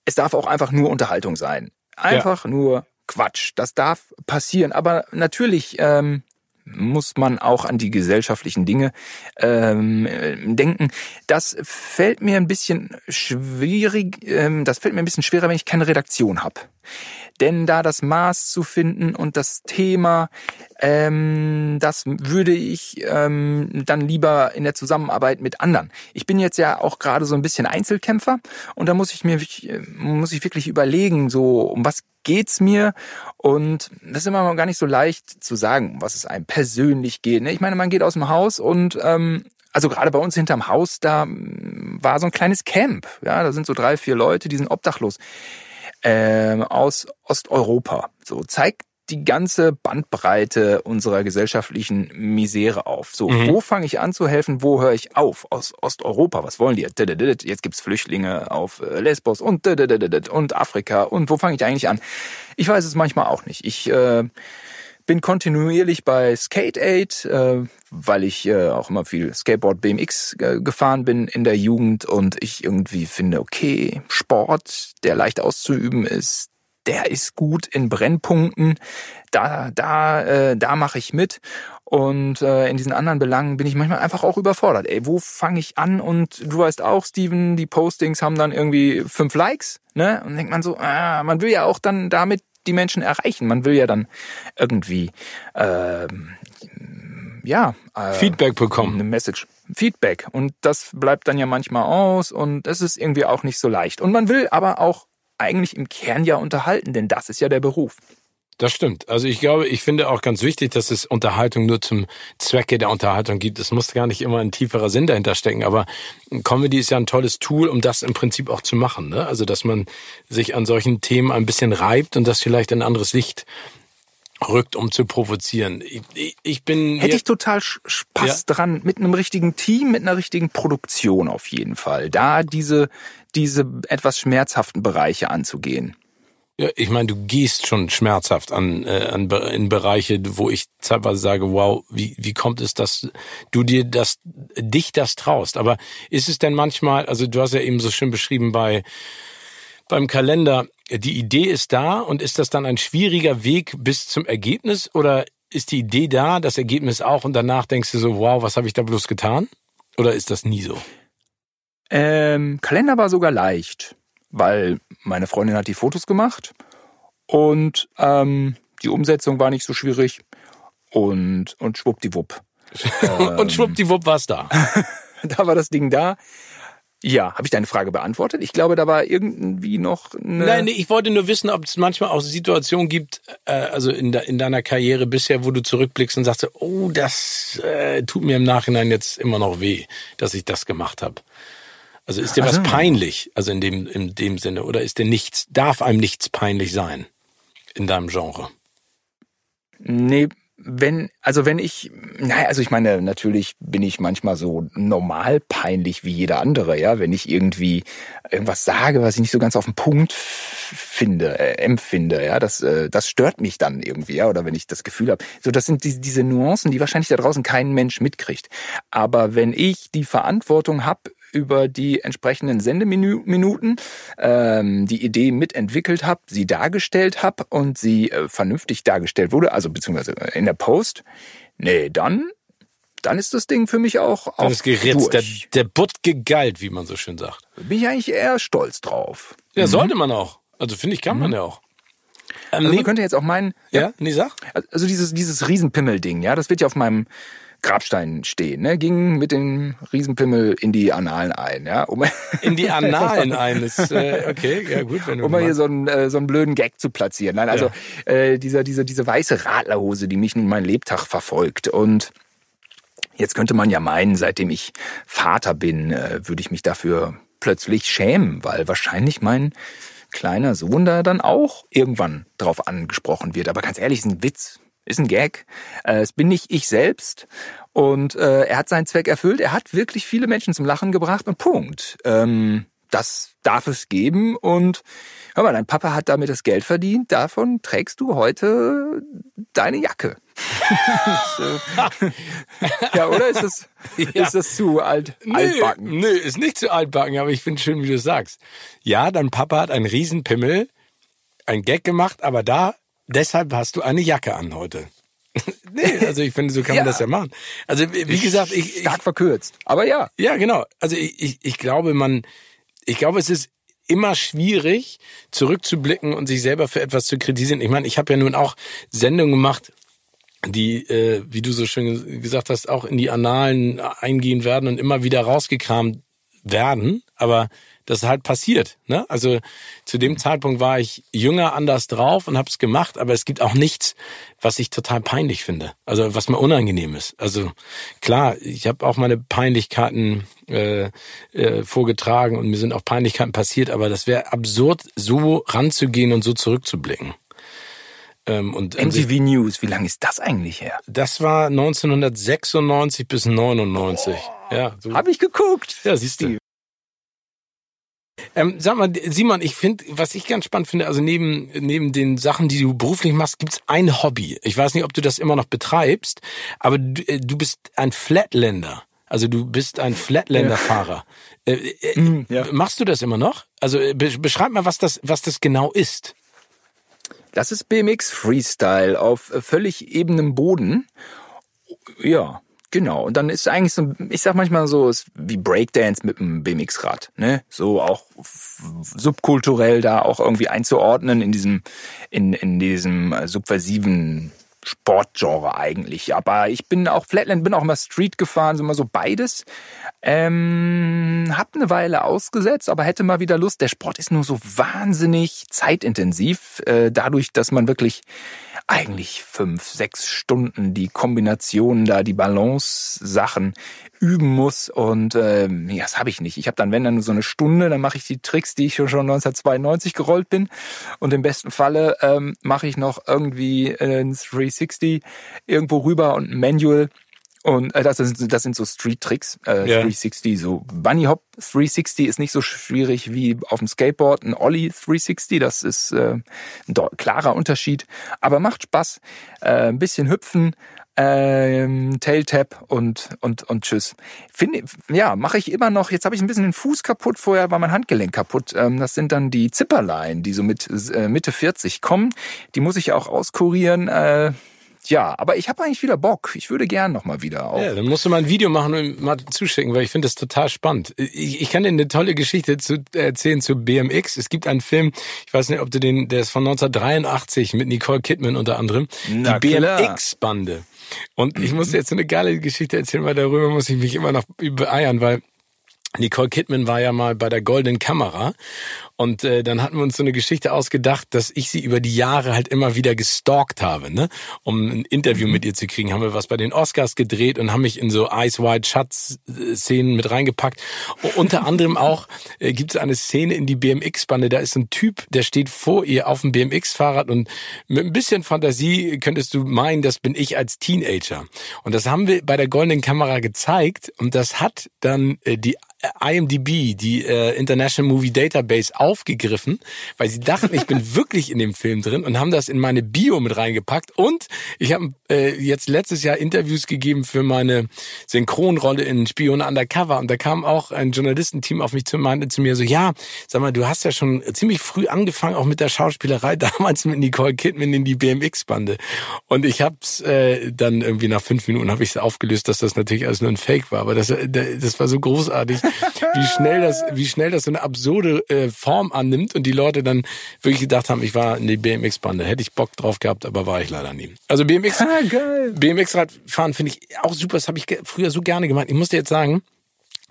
es darf auch einfach nur Unterhaltung sein. Einfach ja. nur Quatsch. Das darf passieren. Aber natürlich ähm, muss man auch an die gesellschaftlichen Dinge ähm, denken. Das fällt mir ein bisschen schwierig, ähm, das fällt mir ein bisschen schwerer, wenn ich keine Redaktion habe. Denn da das Maß zu finden und das Thema, ähm, das würde ich ähm, dann lieber in der Zusammenarbeit mit anderen. Ich bin jetzt ja auch gerade so ein bisschen Einzelkämpfer und da muss ich mir muss ich wirklich überlegen, so um was geht's mir? Und das ist immer gar nicht so leicht zu sagen, um was es einem persönlich geht. Ich meine, man geht aus dem Haus und ähm, also gerade bei uns hinterm Haus, da war so ein kleines Camp. Ja, da sind so drei, vier Leute, die sind obdachlos. Ähm, aus Osteuropa. So zeigt die ganze Bandbreite unserer gesellschaftlichen Misere auf. So, mhm. Wo fange ich an zu helfen? Wo höre ich auf? Aus Osteuropa, was wollen die? Jetzt gibt's Flüchtlinge auf Lesbos und und Afrika. Und wo fange ich eigentlich an? Ich weiß es manchmal auch nicht. Ich äh, bin kontinuierlich bei Skate Aid, äh, weil ich äh, auch immer viel Skateboard, B M X äh, gefahren bin in der Jugend und ich irgendwie finde, okay, Sport, der leicht auszuüben ist, der ist gut in Brennpunkten, da da äh, da mache ich mit und äh, in diesen anderen Belangen bin ich manchmal einfach auch überfordert. Ey, wo fange ich an? Und du weißt auch, Steven, die Postings haben dann irgendwie fünf Likes, ne? Und denkt man so, ah, man will ja auch dann damit die Menschen erreichen. Man will ja dann irgendwie äh, ja äh, Feedback bekommen, eine Message, Feedback. Und das bleibt dann ja manchmal aus und das ist irgendwie auch nicht so leicht. Und man will aber auch eigentlich im Kern ja unterhalten, denn das ist ja der Beruf. Das stimmt. Also ich glaube, ich finde auch ganz wichtig, dass es Unterhaltung nur zum Zwecke der Unterhaltung gibt. Es muss gar nicht immer ein tieferer Sinn dahinter stecken, aber Comedy ist ja ein tolles Tool, um das im Prinzip auch zu machen, ne? Also dass man sich an solchen Themen ein bisschen reibt und das vielleicht in ein anderes Licht rückt, um zu provozieren. Ich, ich bin Hätte ich total Spaß ja? dran, mit einem richtigen Team, mit einer richtigen Produktion auf jeden Fall, da diese, diese etwas schmerzhaften Bereiche anzugehen. Ja, ich meine, du gehst schon schmerzhaft an, äh, an in Bereiche, wo ich zeitweise sage, wow, wie wie kommt es, dass du dir das dich das traust? Aber ist es denn manchmal, also du hast ja eben so schön beschrieben bei beim Kalender, die Idee ist da und ist das dann ein schwieriger Weg bis zum Ergebnis oder ist die Idee da, das Ergebnis auch und danach denkst du so, wow, was habe ich da bloß getan? Oder ist das nie so? Ähm, Kalender war sogar leicht. Weil meine Freundin hat die Fotos gemacht und ähm, die Umsetzung war nicht so schwierig und, und schwuppdiwupp. ähm, und schwuppdiwupp war es da. Da war das Ding da. Ja, habe ich deine Frage beantwortet? Ich glaube, da war irgendwie noch eine... Nein, nee, ich wollte nur wissen, ob es manchmal auch Situationen gibt, äh, also in, de, in deiner Karriere bisher, wo du zurückblickst und sagst, oh, das äh, tut mir im Nachhinein jetzt immer noch weh, dass ich das gemacht habe. Also ist dir was peinlich, also in dem, in dem Sinne, oder ist dir nichts, darf einem nichts peinlich sein in deinem Genre? Nee, wenn, also wenn ich, naja, also ich meine, natürlich bin ich manchmal so normal peinlich wie jeder andere, ja, wenn ich irgendwie irgendwas sage, was ich nicht so ganz auf den Punkt finde, äh, empfinde, ja, das, äh, das stört mich dann irgendwie, ja, oder wenn ich das Gefühl habe, so, das sind die, diese Nuancen, die wahrscheinlich da draußen kein Mensch mitkriegt, aber wenn ich die Verantwortung habe über die entsprechenden Sendeminuten, ähm, die Idee mitentwickelt habe, sie dargestellt habe und sie äh, vernünftig dargestellt wurde, also beziehungsweise in der Post, nee, dann, dann ist das Ding für mich auch auf das geritzt, der, der Butt gegeilt, wie man so schön sagt. Bin ich eigentlich eher stolz drauf. Ja, mhm. Sollte man auch. Also finde ich, kann mhm. man ja auch. Ähm, also man nee. könnte jetzt auch meinen... Ja, ja nee, sag. Also dieses, dieses Riesenpimmel-Ding, ja, das wird ja auf meinem... Grabstein stehen, ne, ging mit dem Riesenpimmel in die Annalen ein, ja. Um in die Annalen eines, äh, okay, ja gut. Wenn du um mal hier so einen, äh, so einen blöden Gag zu platzieren. Nein, also ja. äh, dieser, diese, diese weiße Radlerhose, die mich nun mein Lebtag verfolgt. Und jetzt könnte man ja meinen, seitdem ich Vater bin, äh, würde ich mich dafür plötzlich schämen, weil wahrscheinlich mein kleiner Sohn da dann auch irgendwann drauf angesprochen wird. Aber ganz ehrlich, ist ein Witz. Ist ein Gag. Es bin nicht ich selbst. Und äh, er hat seinen Zweck erfüllt. Er hat wirklich viele Menschen zum Lachen gebracht. Und Punkt. Ähm, das darf es geben. Und hör mal, dein Papa hat damit das Geld verdient. Davon trägst du heute deine Jacke. Ja, oder ist das, ja. ist das zu alt, nö, altbacken? Nö, ist nicht zu altbacken. Aber ich finde schön, wie du es sagst. Ja, dein Papa hat einen Riesenpimmel, einen Gag gemacht. Aber da... Deshalb hast du eine Jacke an heute. Nee, also ich finde, so kann man ja. das ja machen. Also wie gesagt, ich, ich stark verkürzt. Aber ja, ja genau. Also ich, ich, ich glaube, man, ich glaube, es ist immer schwierig, zurückzublicken und sich selber für etwas zu kritisieren. Ich meine, ich habe ja nun auch Sendungen gemacht, die, äh, wie du so schön gesagt hast, auch in die Annalen eingehen werden und immer wieder rausgekramt werden. Aber das ist halt passiert. Ne? Also zu dem Zeitpunkt war ich jünger, anders drauf und habe es gemacht. Aber es gibt auch nichts, was ich total peinlich finde. Also was mir unangenehm ist. Also klar, ich habe auch meine Peinlichkeiten äh, äh, vorgetragen und mir sind auch Peinlichkeiten passiert. Aber das wäre absurd, so ranzugehen und so zurückzublicken. Ähm, und M T V sich, News, wie lange ist das eigentlich her? Das war neunzehnhundertsechsundneunzig bis neunundneunzig. Oh, ja, so. Habe ich geguckt. Ja, siehst du. Ähm, sag mal, Simon, ich finde, was ich ganz spannend finde, also neben neben den Sachen, die du beruflich machst, gibt's ein Hobby. Ich weiß nicht, ob du das immer noch betreibst, aber du, du bist ein Flatländer. Also du bist ein Flatländer-Fahrer. Ja. Äh, äh, mm, ja. Machst du das immer noch? Also beschreib mal, was das was das genau ist. Das ist B M X Freestyle auf völlig ebenem Boden. Ja. Genau, und dann ist eigentlich so, ich sag manchmal so, ist wie Breakdance mit einem B M X-Rad, ne? So auch subkulturell da auch irgendwie einzuordnen in diesem, in, in diesem subversiven Sportgenre eigentlich. Aber ich bin auch Flatland, bin auch immer Street gefahren, so immer so beides. Ähm, hab eine Weile ausgesetzt, aber hätte mal wieder Lust. Der Sport ist nur so wahnsinnig zeitintensiv, äh, dadurch, dass man wirklich eigentlich fünf, sechs Stunden die Kombinationen da, die Balance-Sachen üben muss. Und äh, ja, das habe ich nicht. Ich habe dann, wenn, dann nur so eine Stunde, dann mache ich die Tricks, die ich schon neunzehnhundertzweiundneunzig gerollt bin. Und im besten Falle ähm, mache ich noch irgendwie ein dreihundertsechzig irgendwo rüber und ein Manual. Und äh, das, sind, das sind so Street-Tricks, äh, yeah. dreihundertsechzig, so Bunny-Hop dreihundertsechzig ist nicht so schwierig wie auf dem Skateboard, ein Ollie dreihundertsechzig, das ist äh, ein klarer Unterschied, aber macht Spaß, äh, ein bisschen hüpfen, ähm, Tail-Tap und, und, und tschüss. Find, ja, mache ich immer noch, jetzt habe ich ein bisschen den Fuß kaputt, vorher war mein Handgelenk kaputt, ähm, das sind dann die Zipperlein, die so mit äh, Mitte vierzig kommen, die muss ich auch auskurieren, äh, ja, aber ich habe eigentlich wieder Bock. Ich würde gern nochmal wieder auch. Ja, dann musst du mal ein Video machen und mal zuschicken, weil ich finde das total spannend. Ich, ich kann dir eine tolle Geschichte zu erzählen zu B M X. Es gibt einen Film, ich weiß nicht, ob du den, der ist von neunzehnhundertdreiundachtzig mit Nicole Kidman unter anderem. Na, die B M X-Bande. Und ich muss dir jetzt so eine geile Geschichte erzählen, weil darüber muss ich mich immer noch beeiern, weil Nicole Kidman war ja mal bei der Goldenen Kamera und äh, dann hatten wir uns so eine Geschichte ausgedacht, dass ich sie über die Jahre halt immer wieder gestalkt habe, ne? Um ein Interview mit ihr zu kriegen, haben wir was bei den Oscars gedreht und haben mich in so Eyes Wide Shut Szenen mit reingepackt. Und unter anderem auch äh, gibt es eine Szene in die B M X-Bande, da ist ein Typ, der steht vor ihr auf dem B M X-Fahrrad und mit ein bisschen Fantasie könntest du meinen, das bin ich als Teenager. Und das haben wir bei der Goldenen Kamera gezeigt und das hat dann äh, die I M D B, die äh, International Movie Database, aufgegriffen, weil sie dachten, ich bin wirklich in dem Film drin und haben das in meine Bio mit reingepackt. Und ich habe äh, jetzt letztes Jahr Interviews gegeben für meine Synchronrolle in Spione Undercover und da kam auch ein Journalistenteam auf mich zu, meinte zu mir so, ja, sag mal, du hast ja schon ziemlich früh angefangen, auch mit der Schauspielerei, damals mit Nicole Kidman in die B M X-Bande. Und ich habe es äh, dann irgendwie nach fünf Minuten habe ich es aufgelöst, dass das natürlich alles nur ein Fake war, aber das, das war so großartig, wie schnell das, wie schnell das so eine absurde äh, Form annimmt und die Leute dann wirklich gedacht haben, ich war in die B M X-Bande. Hätte ich Bock drauf gehabt, aber war ich leider nie. Also B M X, ah, geil. B M X-Radfahren finde ich auch super. Das habe ich früher so gerne gemacht. Ich muss dir jetzt sagen,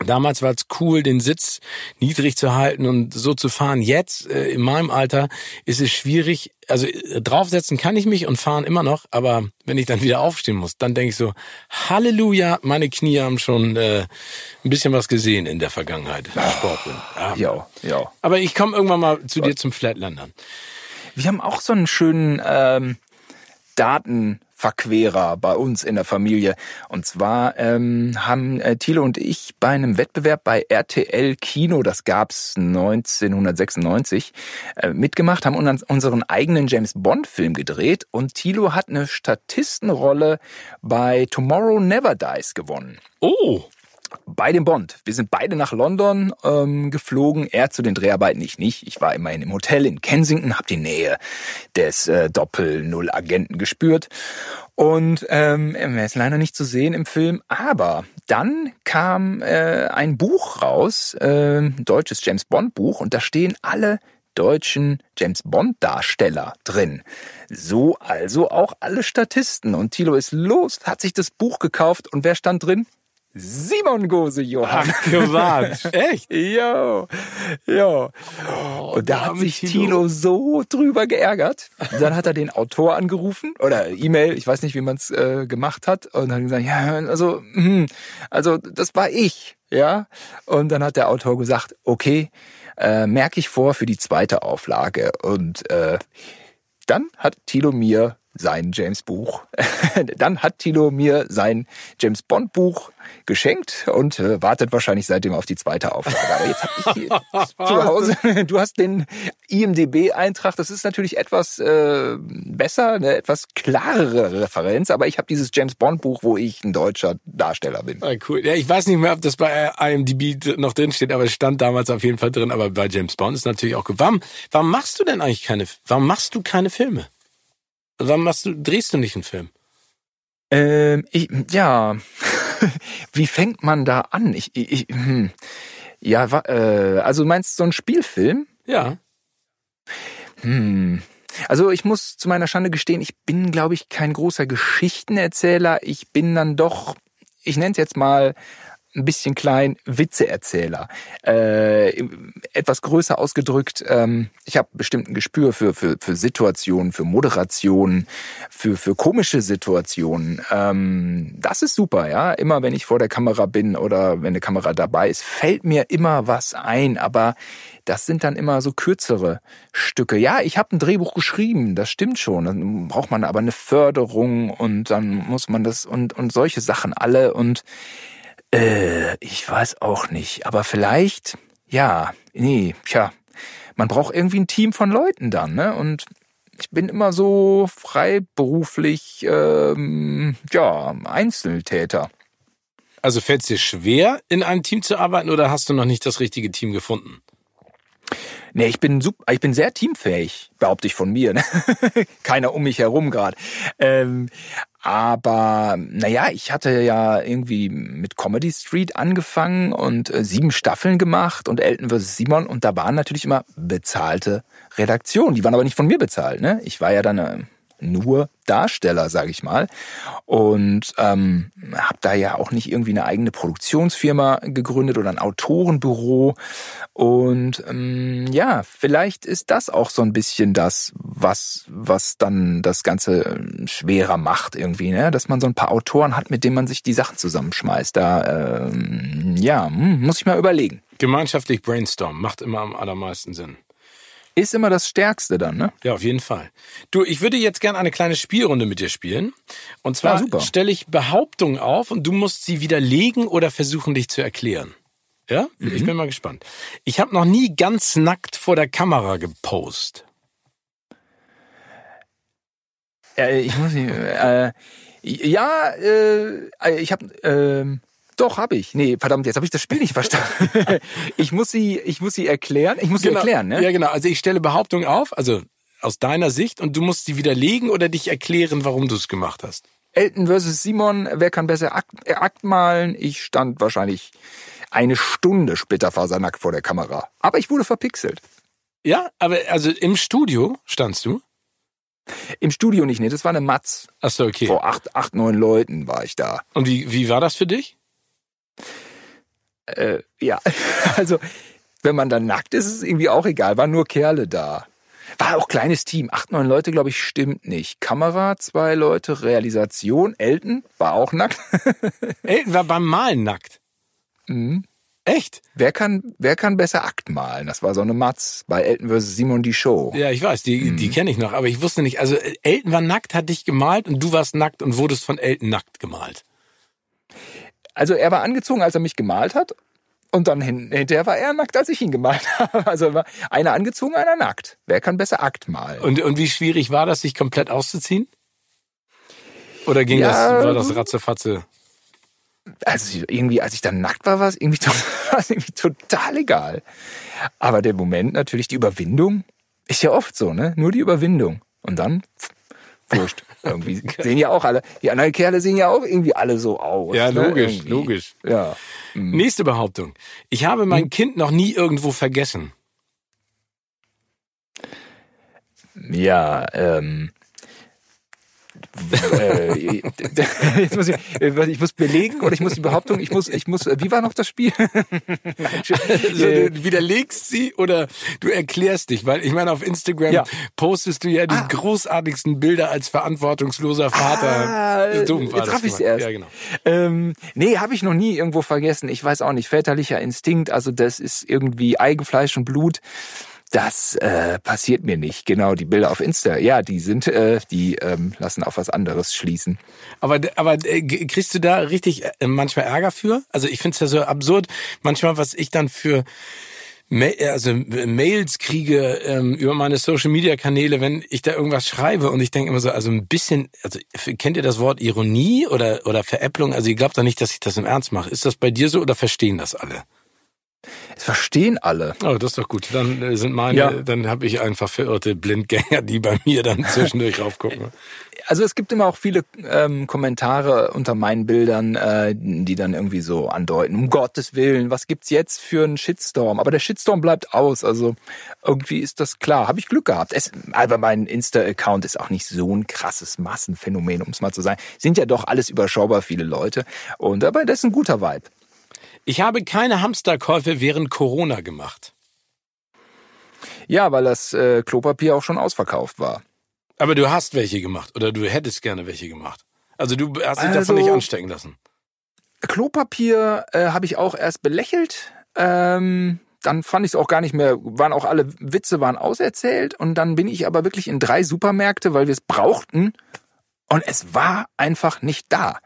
damals war es cool, den Sitz niedrig zu halten und so zu fahren. Jetzt, äh, in meinem Alter, ist es schwierig. Also äh, draufsetzen kann ich mich und fahren immer noch, aber wenn ich dann wieder aufstehen muss, dann denke ich so, Halleluja, meine Knie haben schon äh, ein bisschen was gesehen in der Vergangenheit. Ja, ja. ja. Aber ich komme irgendwann mal zu ja. dir zum Flatlandern. Wir haben auch so einen schönen ähm, Daten... Verquerer bei uns in der Familie. Und zwar ähm, haben äh, Thilo und ich bei einem Wettbewerb bei R T L Kino, das gab's neunzehnhundertsechsundneunzig, äh, mitgemacht, haben uns unseren eigenen James-Bond-Film gedreht und Thilo hat eine Statistenrolle bei Tomorrow Never Dies gewonnen. Oh! Bei dem Bond. Wir sind beide nach London ähm, geflogen. Er zu den Dreharbeiten, ich nicht. Ich war immerhin im Hotel in Kensington, habe die Nähe des äh, Doppel-Null-Agenten gespürt. Und ähm, er ist leider nicht zu sehen im Film. Aber dann kam äh, ein Buch raus, äh, ein deutsches James-Bond-Buch. Und da stehen alle deutschen James-Bond-Darsteller drin. So also auch alle Statisten. Und Thilo ist los, hat sich das Buch gekauft. Und wer stand drin? Simon Gosejohann. Ach, Quatsch. Echt? Jo. Jo. Oh, und da hat sich Thilo so drüber geärgert. Dann hat er den Autor angerufen oder E-Mail, ich weiß nicht, wie man es äh, gemacht hat. Und hat gesagt, ja, also, hm, also das war ich. Ja. Und dann hat der Autor gesagt, okay, äh, merke ich vor für die zweite Auflage. Und äh, dann hat Thilo mir sein James-Buch. Dann hat Thilo mir sein James-Bond-Buch geschenkt und äh, wartet wahrscheinlich seitdem auf die zweite Auflage. Aber jetzt habe ich hier zu Hause, du hast den I M D B-Eintrag, das ist natürlich etwas äh, besser, eine etwas klarere Referenz, aber ich habe dieses James-Bond-Buch, wo ich ein deutscher Darsteller bin. Ah, cool. Ja, ich weiß nicht mehr, ob das bei I M D B noch drin steht, aber es stand damals auf jeden Fall drin, aber bei James Bond ist natürlich auch gut. Warum, warum machst du denn eigentlich keine, warum machst du keine Filme? Warum machst du, drehst du nicht einen Film? Ähm, ich, ja. Wie fängt man da an? Ich, ich, hm. Ja, wa, äh, also meinst du so einen Spielfilm? Ja. Hm. Also ich muss zu meiner Schande gestehen, ich bin, glaube ich, kein großer Geschichtenerzähler. Ich bin dann doch, ich nenne es jetzt mal ein bisschen klein, Witzeerzähler. Äh, etwas größer ausgedrückt, ähm, ich habe bestimmt ein Gespür für, für, für Situationen, für Moderationen, für, für komische Situationen. Ähm, das ist super, ja. Immer wenn ich vor der Kamera bin oder wenn eine Kamera dabei ist, fällt mir immer was ein, aber das sind dann immer so kürzere Stücke. Ja, ich habe ein Drehbuch geschrieben, das stimmt schon. Dann braucht man aber eine Förderung und dann muss man das und, und solche Sachen alle und Äh, ich weiß auch nicht, aber vielleicht, ja, nee, tja, man braucht irgendwie ein Team von Leuten dann, ne? Und ich bin immer so freiberuflich, ähm, ja, Einzeltäter. Also fällt es dir schwer, in einem Team zu arbeiten oder hast du noch nicht das richtige Team gefunden? Nee, ich bin super, ich bin sehr teamfähig, behaupte ich von mir. Ne? Keiner um mich herum gerade. Ähm, aber naja, ich hatte ja irgendwie mit Comedy Street angefangen und äh, sieben Staffeln gemacht und Elton versus. Simon. Und da waren natürlich immer bezahlte Redaktionen. Die waren aber nicht von mir bezahlt. Ne? Ich war ja dann äh, nur Darsteller, sage ich mal. Und ähm, habe da ja auch nicht irgendwie eine eigene Produktionsfirma gegründet oder ein Autorenbüro. Und ähm, ja, vielleicht ist das auch so ein bisschen das, was was dann das Ganze schwerer macht irgendwie, ne? Dass man so ein paar Autoren hat, mit denen man sich die Sachen zusammenschmeißt. Da ähm, ja, muss ich mal überlegen. Gemeinschaftlich brainstormen macht immer am allermeisten Sinn. Ist immer das Stärkste dann, ne? Ja, auf jeden Fall. Du, ich würde jetzt gerne eine kleine Spielrunde mit dir spielen. Und zwar ja, stelle ich Behauptungen auf und du musst sie widerlegen oder versuchen, dich zu erklären. Ja? Mhm. Ich bin mal gespannt. Ich habe noch nie ganz nackt vor der Kamera gepostet. Äh, ich muss nicht... Äh, ja, äh, ich habe... Äh, Doch, habe ich. Nee, verdammt, jetzt habe ich das Spiel nicht verstanden. ich muss sie, ich muss sie erklären. Ich muss genau. sie erklären, ne? Ja, genau. Also ich stelle Behauptungen auf, also aus deiner Sicht, und du musst sie widerlegen oder dich erklären, warum du es gemacht hast. Elton versus Simon, wer kann besser Akt, Akt malen? Ich stand wahrscheinlich eine Stunde splitterfasernackt vor der Kamera. Aber ich wurde verpixelt. Ja, aber also im Studio standst du? Im Studio nicht, nee, das war eine Matz. Ach so, okay. Vor acht, acht, neun Leuten war ich da. Und wie, wie war das für dich? Äh, ja, also wenn man dann nackt ist, ist es irgendwie auch egal, waren nur Kerle da. War auch kleines Team, acht, neun Leute, glaube ich, stimmt nicht. Kamera, zwei Leute, Realisation, Elton war auch nackt. Elton war beim Malen nackt? Mhm. Echt? Wer kann, wer kann besser Akt malen? Das war so eine Matz bei Elton versus. Simon, die Show. Ja, ich weiß, die, mhm. die kenne ich noch, aber ich wusste nicht, also Elton war nackt, hat dich gemalt und du warst nackt und wurdest von Elton nackt gemalt. Also er war angezogen, als er mich gemalt hat. Und dann hinterher war er nackt, als ich ihn gemalt habe. Also war einer angezogen, einer nackt. Wer kann besser Akt malen? Und, und wie schwierig war das, sich komplett auszuziehen? Oder ging ja, das, war das ratzefatze? Also irgendwie, als ich dann nackt war, war es irgendwie, war es irgendwie total egal. Aber der Moment natürlich, die Überwindung, ist ja oft so, ne? Nur die Überwindung. Und dann... Wurscht. Irgendwie sehen ja auch alle, die anderen Kerle sehen ja auch irgendwie alle so aus. Ja, logisch, ne? logisch. Ja. Mhm. Nächste Behauptung. Ich habe mein mhm. Kind noch nie irgendwo vergessen. Ja, ähm... äh, jetzt muss ich, ich muss belegen oder ich muss die Behauptung, ich muss, ich muss, wie war noch das Spiel? Also, du widerlegst sie oder du erklärst dich, weil ich meine, auf Instagram ja. postest du ja die ah. großartigsten Bilder als verantwortungsloser Vater. Ah, dumm war jetzt das. Jetzt hab ich's erst. Ja, genau. ähm, nee, habe ich noch nie irgendwo vergessen. Ich weiß auch nicht, väterlicher Instinkt, also das ist irgendwie Eigenfleisch und Blut. Das äh, passiert mir nicht. Genau, die Bilder auf Insta, ja, die sind, äh, die ähm, lassen auf was anderes schließen. Aber, aber äh, kriegst du da richtig äh, manchmal Ärger für? Also ich find's ja so absurd, manchmal, was ich dann für Ma- also Mails kriege ähm, über meine Social-Media-Kanäle, wenn ich da irgendwas schreibe und ich denke immer so, also ein bisschen, also kennt ihr das Wort Ironie oder, oder Veräpplung? Also ihr glaubt doch nicht, dass ich das im Ernst mache. Ist das bei dir so oder verstehen das alle? Es verstehen alle. Oh, das ist doch gut. Dann sind meine, ja. dann habe ich einfach verirrte Blindgänger, die bei mir dann zwischendurch raufgucken. Also es gibt immer auch viele ähm, Kommentare unter meinen Bildern, äh, die dann irgendwie so andeuten, um Gottes Willen, was gibt's jetzt für einen Shitstorm? Aber der Shitstorm bleibt aus, also irgendwie ist das klar. Habe ich Glück gehabt. Es, aber mein Insta-Account ist auch nicht so ein krasses Massenphänomen, um es mal zu sagen. Sind ja doch alles überschaubar viele Leute. Und dabei, das ist ein guter Vibe. Ich habe keine Hamsterkäufe während Corona gemacht. Ja, weil das äh, Klopapier auch schon ausverkauft war. Aber du hast welche gemacht oder du hättest gerne welche gemacht. Also du hast dich also, davon nicht anstecken lassen. Klopapier äh, habe ich auch erst belächelt. Ähm, dann fand ich es auch gar nicht mehr, waren auch alle Witze waren auserzählt. Und dann bin ich aber wirklich in drei Supermärkte, weil wir es brauchten. Und es war einfach nicht da.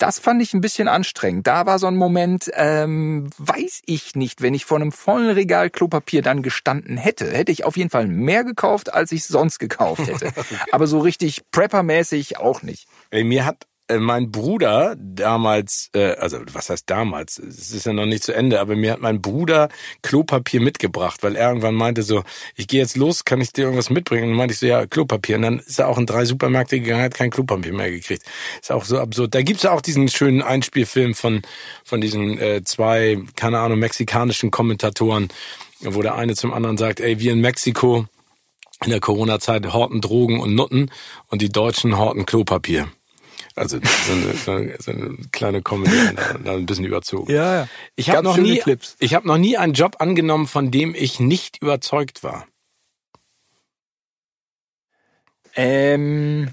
Das fand ich ein bisschen anstrengend. Da war so ein Moment, ähm, weiß ich nicht, wenn ich vor einem vollen Regal Klopapier dann gestanden hätte, hätte ich auf jeden Fall mehr gekauft, als ich sonst gekauft hätte. Aber so richtig preppermäßig auch nicht. Ey, mir hat äh, mein Bruder damals, äh, also was heißt damals, es ist ja noch nicht zu Ende, aber mir hat mein Bruder Klopapier mitgebracht, weil er irgendwann meinte so, ich gehe jetzt los, kann ich dir irgendwas mitbringen? Und dann meinte ich so, ja, Klopapier. Und dann ist er auch in drei Supermärkte gegangen, hat kein Klopapier mehr gekriegt. Ist auch so absurd. Da gibt's ja auch diesen schönen Einspielfilm von von diesen äh, zwei, keine Ahnung, mexikanischen Kommentatoren, wo der eine zum anderen sagt, ey, wir in Mexiko, in der Corona-Zeit horten Drogen und Nutten und die Deutschen horten Klopapier. Also so eine, so eine, so eine kleine Comedy, da ein bisschen überzogen. Ja, ja. Ich habe noch nie, ich habe noch nie einen Job angenommen, von dem ich nicht überzeugt war. Ähm,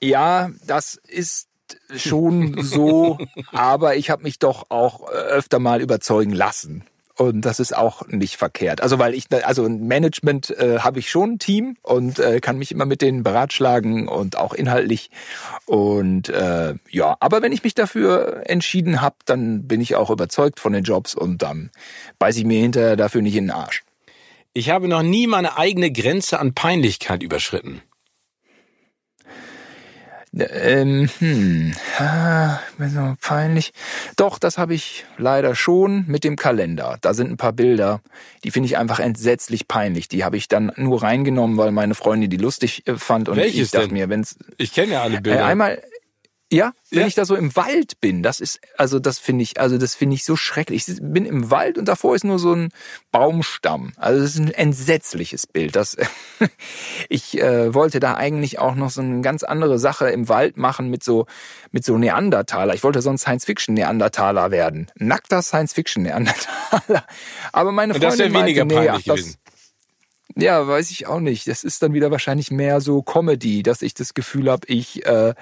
ja, das ist schon so, aber ich habe mich doch auch öfter mal überzeugen lassen. Und das ist auch nicht verkehrt. Also weil ich, also ein Management äh, habe ich schon ein Team und äh, kann mich immer mit denen beratschlagen und auch inhaltlich. Und äh, ja, aber wenn ich mich dafür entschieden habe, dann bin ich auch überzeugt von den Jobs und dann beiß ich mir hinterher dafür nicht in den Arsch. Ich habe noch nie meine eigene Grenze an Peinlichkeit überschritten. Ähm, hm, ah, so peinlich. Doch, das habe ich leider schon mit dem Kalender. Da sind ein paar Bilder, die finde ich einfach entsetzlich peinlich. Die habe ich dann nur reingenommen, weil meine Freundin die lustig fand. Und welches ich dachte denn? Mir, wenn's, ich kenne ja alle Bilder. Äh, einmal, ja, wenn ja. ich da so im Wald bin, das ist, also das finde ich, also das finde ich so schrecklich. Ich bin im Wald und davor ist nur so ein Baumstamm. Also das ist ein entsetzliches Bild. Das, ich äh, wollte da eigentlich auch noch so eine ganz andere Sache im Wald machen mit so mit so Neandertaler. Ich wollte sonst Science-Fiction-Neandertaler werden. Nackter Science-Fiction-Neandertaler. Aber meine Freundin und das wäre weniger meinte, peinlich nee, gewesen. Das, ja, weiß ich auch nicht. Das ist dann wieder wahrscheinlich mehr so Comedy, dass ich das Gefühl habe, ich äh,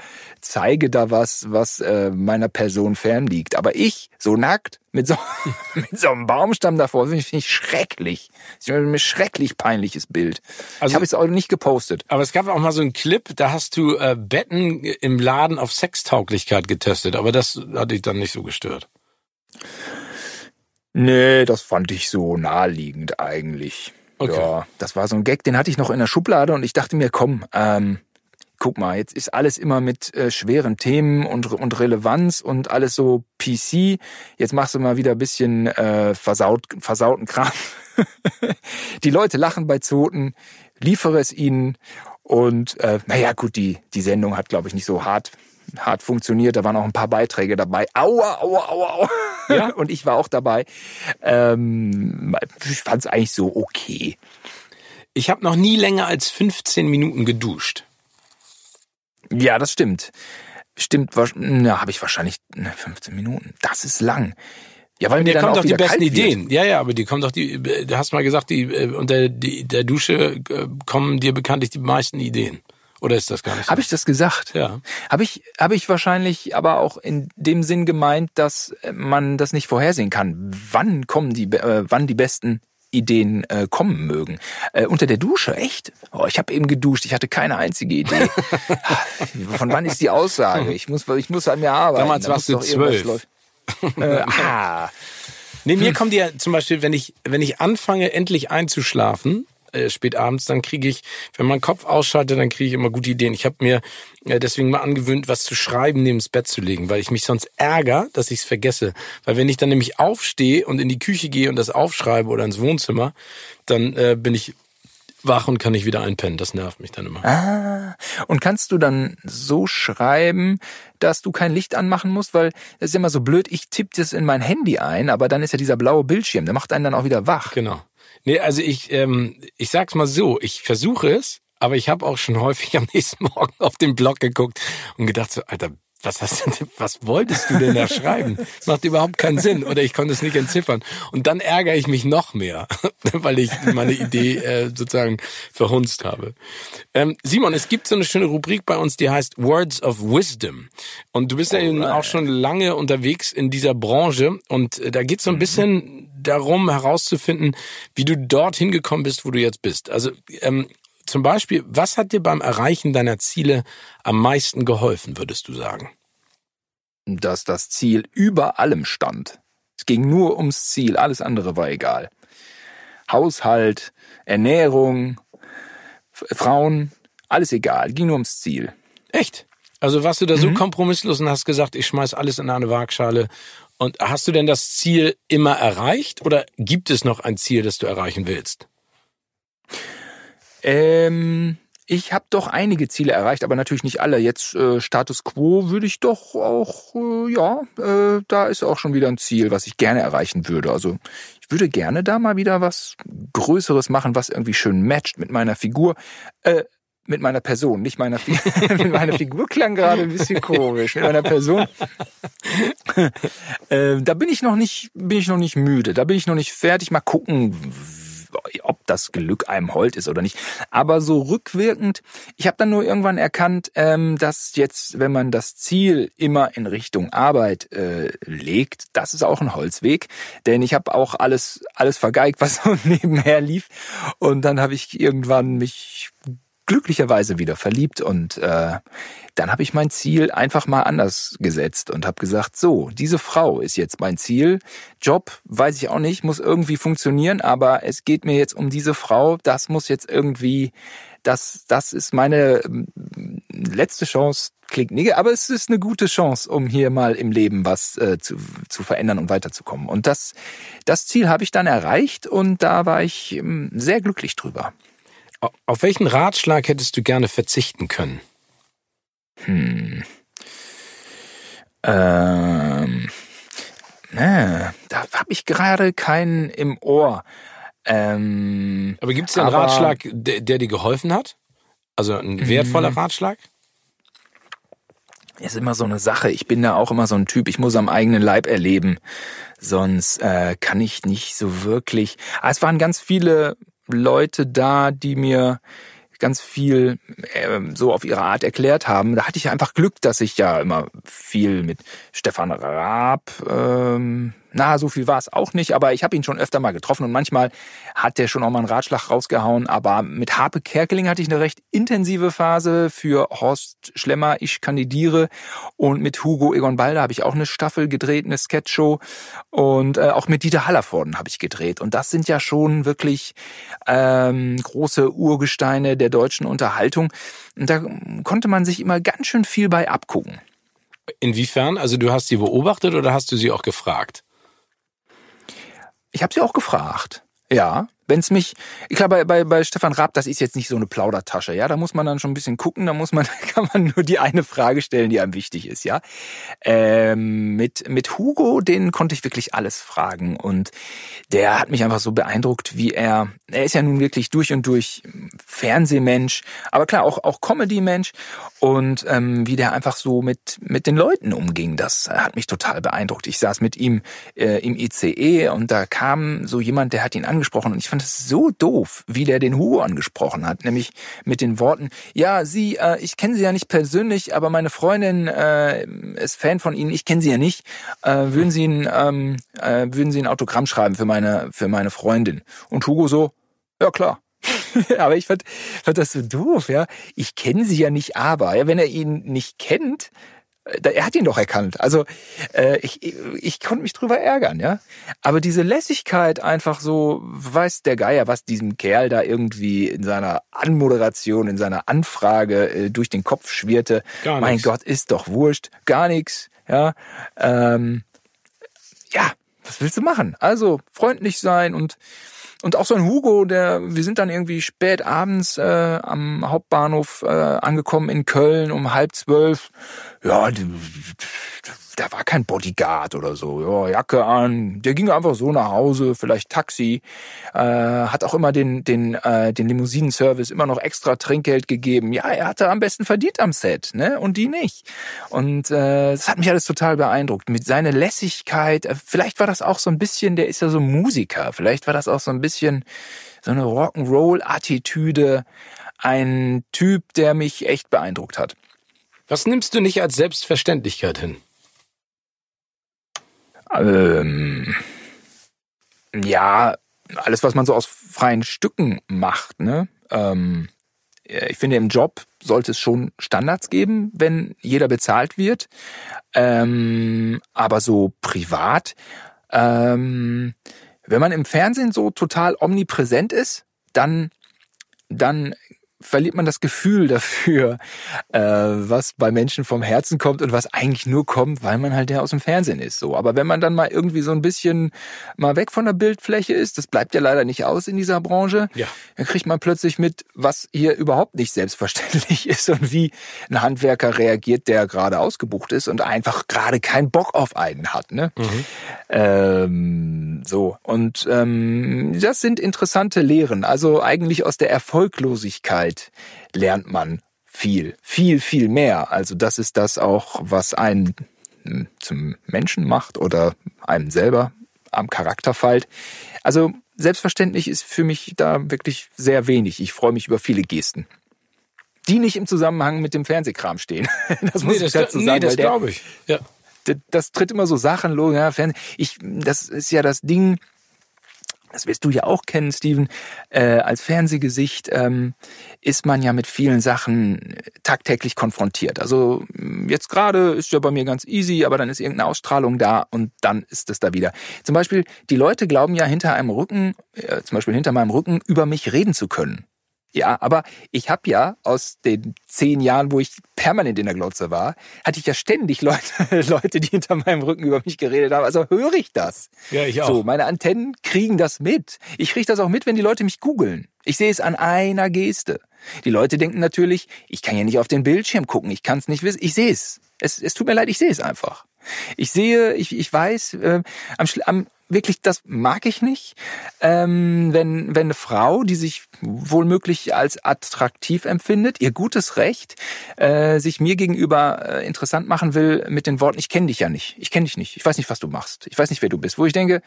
zeige da was, was äh, meiner Person fern liegt. Aber ich, so nackt, mit so, mit so einem Baumstamm davor, finde ich schrecklich. Das ist ein schrecklich peinliches Bild. Also, ich habe es auch nicht gepostet. Aber es gab auch mal so einen Clip, da hast du äh, Betten im Laden auf Sextauglichkeit getestet. Aber das hat dich dann nicht so gestört. Nee, das fand ich so naheliegend eigentlich. Okay. Ja, das war so ein Gag, den hatte ich noch in der Schublade und ich dachte mir, komm, ähm, guck mal, jetzt ist alles immer mit äh, schweren Themen und, und Relevanz und alles so P C. Jetzt machst du mal wieder ein bisschen äh, versaut, versauten Kram. Die Leute lachen bei Zoten, liefere es ihnen und äh, naja gut, die, die Sendung hat, glaube ich, nicht so hart... hart funktioniert, da waren auch ein paar Beiträge dabei. Aua, aua, aua, aua. Ja? Und ich war auch dabei. Ähm, ich fand es eigentlich so okay. Ich habe noch nie länger als fünfzehn Minuten geduscht. Ja, das stimmt. Stimmt, na, habe ich wahrscheinlich fünfzehn Minuten. Das ist lang. Ja, weil mir dann kommen doch die besten Ideen. Ja, ja, aber die kommen doch die. Du hast mal gesagt, die unter die, der Dusche kommen dir bekanntlich die meisten Ideen. Oder ist das gar nicht so? Habe ich das gesagt? Ja. Habe ich, habe ich wahrscheinlich aber auch in dem Sinn gemeint, dass man das nicht vorhersehen kann, wann kommen die, äh, wann die besten Ideen äh, kommen mögen. Äh, unter der Dusche, echt? Oh, ich habe eben geduscht, ich hatte keine einzige Idee. Von wann ist die Aussage? Ich muss, ich muss an mir arbeiten. Damals warst du zwölf. Äh, ah. Nee, mir hm. kommt ja zum Beispiel, wenn ich, wenn ich anfange, endlich einzuschlafen, spät abends, dann kriege ich, wenn mein Kopf ausschaltet, dann kriege ich immer gute Ideen. Ich habe mir deswegen mal angewöhnt, was zu schreiben, neben das Bett zu legen, weil ich mich sonst ärgere, dass ich es vergesse. Weil wenn ich dann nämlich aufstehe und in die Küche gehe und das aufschreibe oder ins Wohnzimmer, dann äh, bin ich wach und kann nicht wieder einpennen. Das nervt mich dann immer. Ah, und kannst du dann so schreiben, dass du kein Licht anmachen musst? Weil das ist immer so blöd, ich tippe das in mein Handy ein, aber dann ist ja dieser blaue Bildschirm, der macht einen dann auch wieder wach. Genau. Nee, also ich, ähm, ich sag's mal so, ich versuche es, aber ich habe auch schon häufig am nächsten Morgen auf den Blog geguckt und gedacht so, Alter, was hast du denn, was wolltest du denn da schreiben? Das macht überhaupt keinen Sinn oder ich konnte es nicht entziffern. Und dann ärgere ich mich noch mehr, weil ich meine Idee äh, sozusagen verhunzt habe. Ähm, Simon, es gibt so eine schöne Rubrik bei uns, die heißt Words of Wisdom. Und du bist ja eben auch schon lange unterwegs in dieser Branche und äh, da geht's so ein bisschen darum herauszufinden, wie du dorthin gekommen bist, wo du jetzt bist. Also ähm, zum Beispiel, was hat dir beim Erreichen deiner Ziele am meisten geholfen, würdest du sagen? Dass das Ziel über allem stand. Es ging nur ums Ziel, alles andere war egal. Haushalt, Ernährung, Frauen, alles egal, ging nur ums Ziel. Echt? Also warst du da so mhm. kompromisslos und hast gesagt, ich schmeiß alles in eine Waagschale. Und hast du denn das Ziel immer erreicht oder gibt es noch ein Ziel, das du erreichen willst? Ähm, ich habe doch einige Ziele erreicht, aber natürlich nicht alle. Jetzt äh, Status Quo würde ich doch auch, äh, ja, äh, da ist auch schon wieder ein Ziel, was ich gerne erreichen würde. Also ich würde gerne da mal wieder was Größeres machen, was irgendwie schön matcht mit meiner Figur. Äh, mit meiner Person, nicht meiner Figur. Mit meiner Figur klang gerade ein bisschen komisch. Mit meiner Person. äh, da bin ich noch nicht, bin ich noch nicht müde. Da bin ich noch nicht fertig. Mal gucken, ob das Glück einem hold ist oder nicht. Aber so rückwirkend, ich habe dann nur irgendwann erkannt, ähm, dass jetzt, wenn man das Ziel immer in Richtung Arbeit äh, legt, das ist auch ein Holzweg, denn ich habe auch alles alles vergeigt, was so nebenher lief. Und dann habe ich irgendwann mich glücklicherweise wieder verliebt und äh, dann habe ich mein Ziel einfach mal anders gesetzt und habe gesagt, so, diese Frau ist jetzt mein Ziel. Job, weiß ich auch nicht, muss irgendwie funktionieren, aber es geht mir jetzt um diese Frau. Das muss jetzt irgendwie, das, das ist meine letzte Chance, klingt nicht, aber es ist eine gute Chance, um hier mal im Leben was äh, zu, zu verändern und weiterzukommen. Und das, das Ziel habe ich dann erreicht und da war ich ähm, sehr glücklich drüber. Auf welchen Ratschlag hättest du gerne verzichten können? Hm. Ähm. Ne, da habe ich gerade keinen im Ohr. Ähm, aber gibt es einen Ratschlag, der, der dir geholfen hat? Also ein wertvoller hm. Ratschlag? Ist immer so eine Sache. Ich bin da auch immer so ein Typ. Ich muss am eigenen Leib erleben. Sonst äh, kann ich nicht so wirklich... Ah, es waren ganz viele... Leute da, die mir ganz viel äh, so auf ihre Art erklärt haben. Da hatte ich einfach Glück, dass ich ja immer viel mit Stefan Raab, ähm, na, so viel war es auch nicht, aber ich habe ihn schon öfter mal getroffen und manchmal hat der schon auch mal einen Ratschlag rausgehauen, aber mit Harpe Kerkeling hatte ich eine recht intensive Phase für Horst Schlemmer, ich kandidiere, und mit Hugo Egon Balder habe ich auch eine Staffel gedreht, eine Sketchshow, und äh, auch mit Dieter Hallervorden habe ich gedreht und das sind ja schon wirklich ähm, große Urgesteine der deutschen Unterhaltung und da konnte man sich immer ganz schön viel bei abgucken. Inwiefern? Also du hast sie beobachtet oder hast du sie auch gefragt? Ich habe sie auch gefragt, ja. Wenn es mich, ich glaube, bei, bei, bei Stefan Raab, das ist jetzt nicht so eine Plaudertasche, ja. Da muss man dann schon ein bisschen gucken, da muss man, kann man nur die eine Frage stellen, die einem wichtig ist, ja. Ähm, mit, mit Hugo, den konnte ich wirklich alles fragen und der hat mich einfach so beeindruckt, wie er, er ist ja nun wirklich durch und durch Fernsehmensch, aber klar, auch, auch Comedy-Mensch und ähm, wie der einfach so mit, mit den Leuten umging, das hat mich total beeindruckt. Ich saß mit ihm äh, im I C E und da kam so jemand, der hat ihn angesprochen und ich fand es so doof, wie der den Hugo angesprochen hat, nämlich mit den Worten, ja, Sie, äh, ich kenne Sie ja nicht persönlich, aber meine Freundin äh, ist Fan von Ihnen, ich kenne Sie ja nicht, äh, würden Sie ein, ähm, äh, würden Sie ein Autogramm schreiben für meine, für meine Freundin? Und Hugo so, ja klar. Aber ich fand, fand das so doof, ja. Ich kenne Sie ja nicht, aber, ja, wenn er ihn nicht kennt, er hat ihn doch erkannt. Also äh, ich, ich, ich konnte mich drüber ärgern, ja. Aber diese Lässigkeit einfach so, weiß der Geier, was diesem Kerl da irgendwie in seiner Anmoderation, in seiner Anfrage äh, durch den Kopf schwirrte. Gar mein nix. Gott, ist doch wurscht. Gar nichts, ja. Ähm, ja, was willst du machen? Also freundlich sein und Und auch so ein Hugo, der, wir sind dann irgendwie spät abends äh, am Hauptbahnhof äh, angekommen in Köln um halb zwölf. Ja, da war kein Bodyguard oder so. Ja, Jacke an. Der ging einfach so nach Hause, vielleicht Taxi. Äh, hat auch immer den den äh, den Limousinenservice immer noch extra Trinkgeld gegeben. Ja, er hatte am besten verdient am Set, ne? Und die nicht. Und äh, das hat mich alles total beeindruckt. Mit seiner Lässigkeit. Vielleicht war das auch so ein bisschen, der ist ja so Musiker. Vielleicht war das auch so ein bisschen so eine Rock'n'Roll-Attitüde, ein Typ, der mich echt beeindruckt hat. Was nimmst du nicht als Selbstverständlichkeit hin? Ähm, ja, alles, was man so aus freien Stücken macht, ne? Ähm, ich finde, im Job sollte es schon Standards geben, wenn jeder bezahlt wird. Ähm, aber so privat, ähm, wenn man im Fernsehen so total omnipräsent ist, dann, dann verliert man das Gefühl dafür, äh, was bei Menschen vom Herzen kommt und was eigentlich nur kommt, weil man halt ja aus dem Fernsehen ist. So, aber wenn man dann mal irgendwie so ein bisschen mal weg von der Bildfläche ist, das bleibt ja leider nicht aus in dieser Branche, ja. Dann kriegt man plötzlich mit, was hier überhaupt nicht selbstverständlich ist und wie ein Handwerker reagiert, der gerade ausgebucht ist und einfach gerade keinen Bock auf einen hat. Ne? Mhm. Ähm, so, und ähm, das sind interessante Lehren. Also eigentlich aus der Erfolglosigkeit lernt man viel, viel, viel mehr. Also das ist das auch, was einen zum Menschen macht oder einem selber am Charakter feilt. Also selbstverständlich ist für mich da wirklich sehr wenig. Ich freue mich über viele Gesten, die nicht im Zusammenhang mit dem Fernsehkram stehen. Das muss nee, das, ich dazu sagen. Nee, das glaube ich. Ja. Das, das tritt immer so sachenlos. Ja, ich, das ist ja das Ding, das wirst du ja auch kennen, Steven, äh, als Fernsehgesicht ähm, ist man ja mit vielen Sachen tagtäglich konfrontiert. Also jetzt gerade ist ja bei mir ganz easy, aber dann ist irgendeine Ausstrahlung da und dann ist das da wieder. Zum Beispiel, die Leute glauben ja hinter einem Rücken, äh, zum Beispiel hinter meinem Rücken, über mich reden zu können. Ja, aber ich habe ja aus den zehn Jahren, wo ich permanent in der Glotze war, hatte ich ja ständig Leute, Leute, die hinter meinem Rücken über mich geredet haben. Also höre ich das. Ja, ich auch. So, meine Antennen kriegen das mit. Ich kriege das auch mit, wenn die Leute mich googeln. Ich sehe es an einer Geste. Die Leute denken natürlich, ich kann ja nicht auf den Bildschirm gucken, ich kann es nicht wissen. Ich sehe es. Es tut mir leid, ich sehe es einfach. Ich sehe, ich, ich weiß, äh, am, am wirklich, das mag ich nicht, ähm, wenn, wenn eine Frau, die sich wohlmöglich als attraktiv empfindet, ihr gutes Recht, äh, sich mir gegenüber äh, interessant machen will mit den Worten, ich kenne dich ja nicht, ich kenne dich nicht, ich weiß nicht, was du machst, ich weiß nicht, wer du bist. Wo ich denke,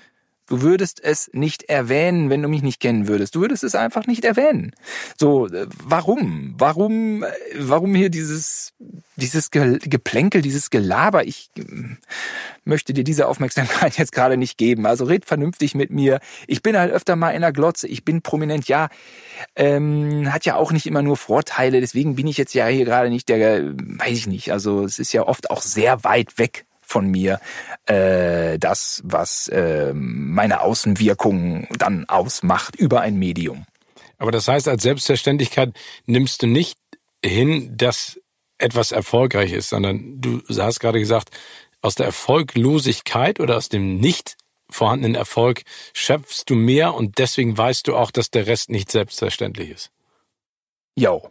du würdest es nicht erwähnen, wenn du mich nicht kennen würdest. Du würdest es einfach nicht erwähnen. So, warum? Warum, warum hier dieses, dieses Geplänkel, dieses Gelaber? Ich möchte dir diese Aufmerksamkeit jetzt gerade nicht geben. Also red vernünftig mit mir. Ich bin halt öfter mal in der Glotze. Ich bin prominent. Ja, ähm, hat ja auch nicht immer nur Vorteile. Deswegen bin ich jetzt ja hier gerade nicht der, weiß ich nicht. Also es ist ja oft auch sehr weit weg von mir, äh, das, was äh, meine Außenwirkung dann ausmacht über ein Medium. Aber das heißt, als Selbstverständlichkeit nimmst du nicht hin, dass etwas erfolgreich ist, sondern du hast gerade gesagt, aus der Erfolglosigkeit oder aus dem nicht vorhandenen Erfolg schöpfst du mehr und deswegen weißt du auch, dass der Rest nicht selbstverständlich ist. Jo.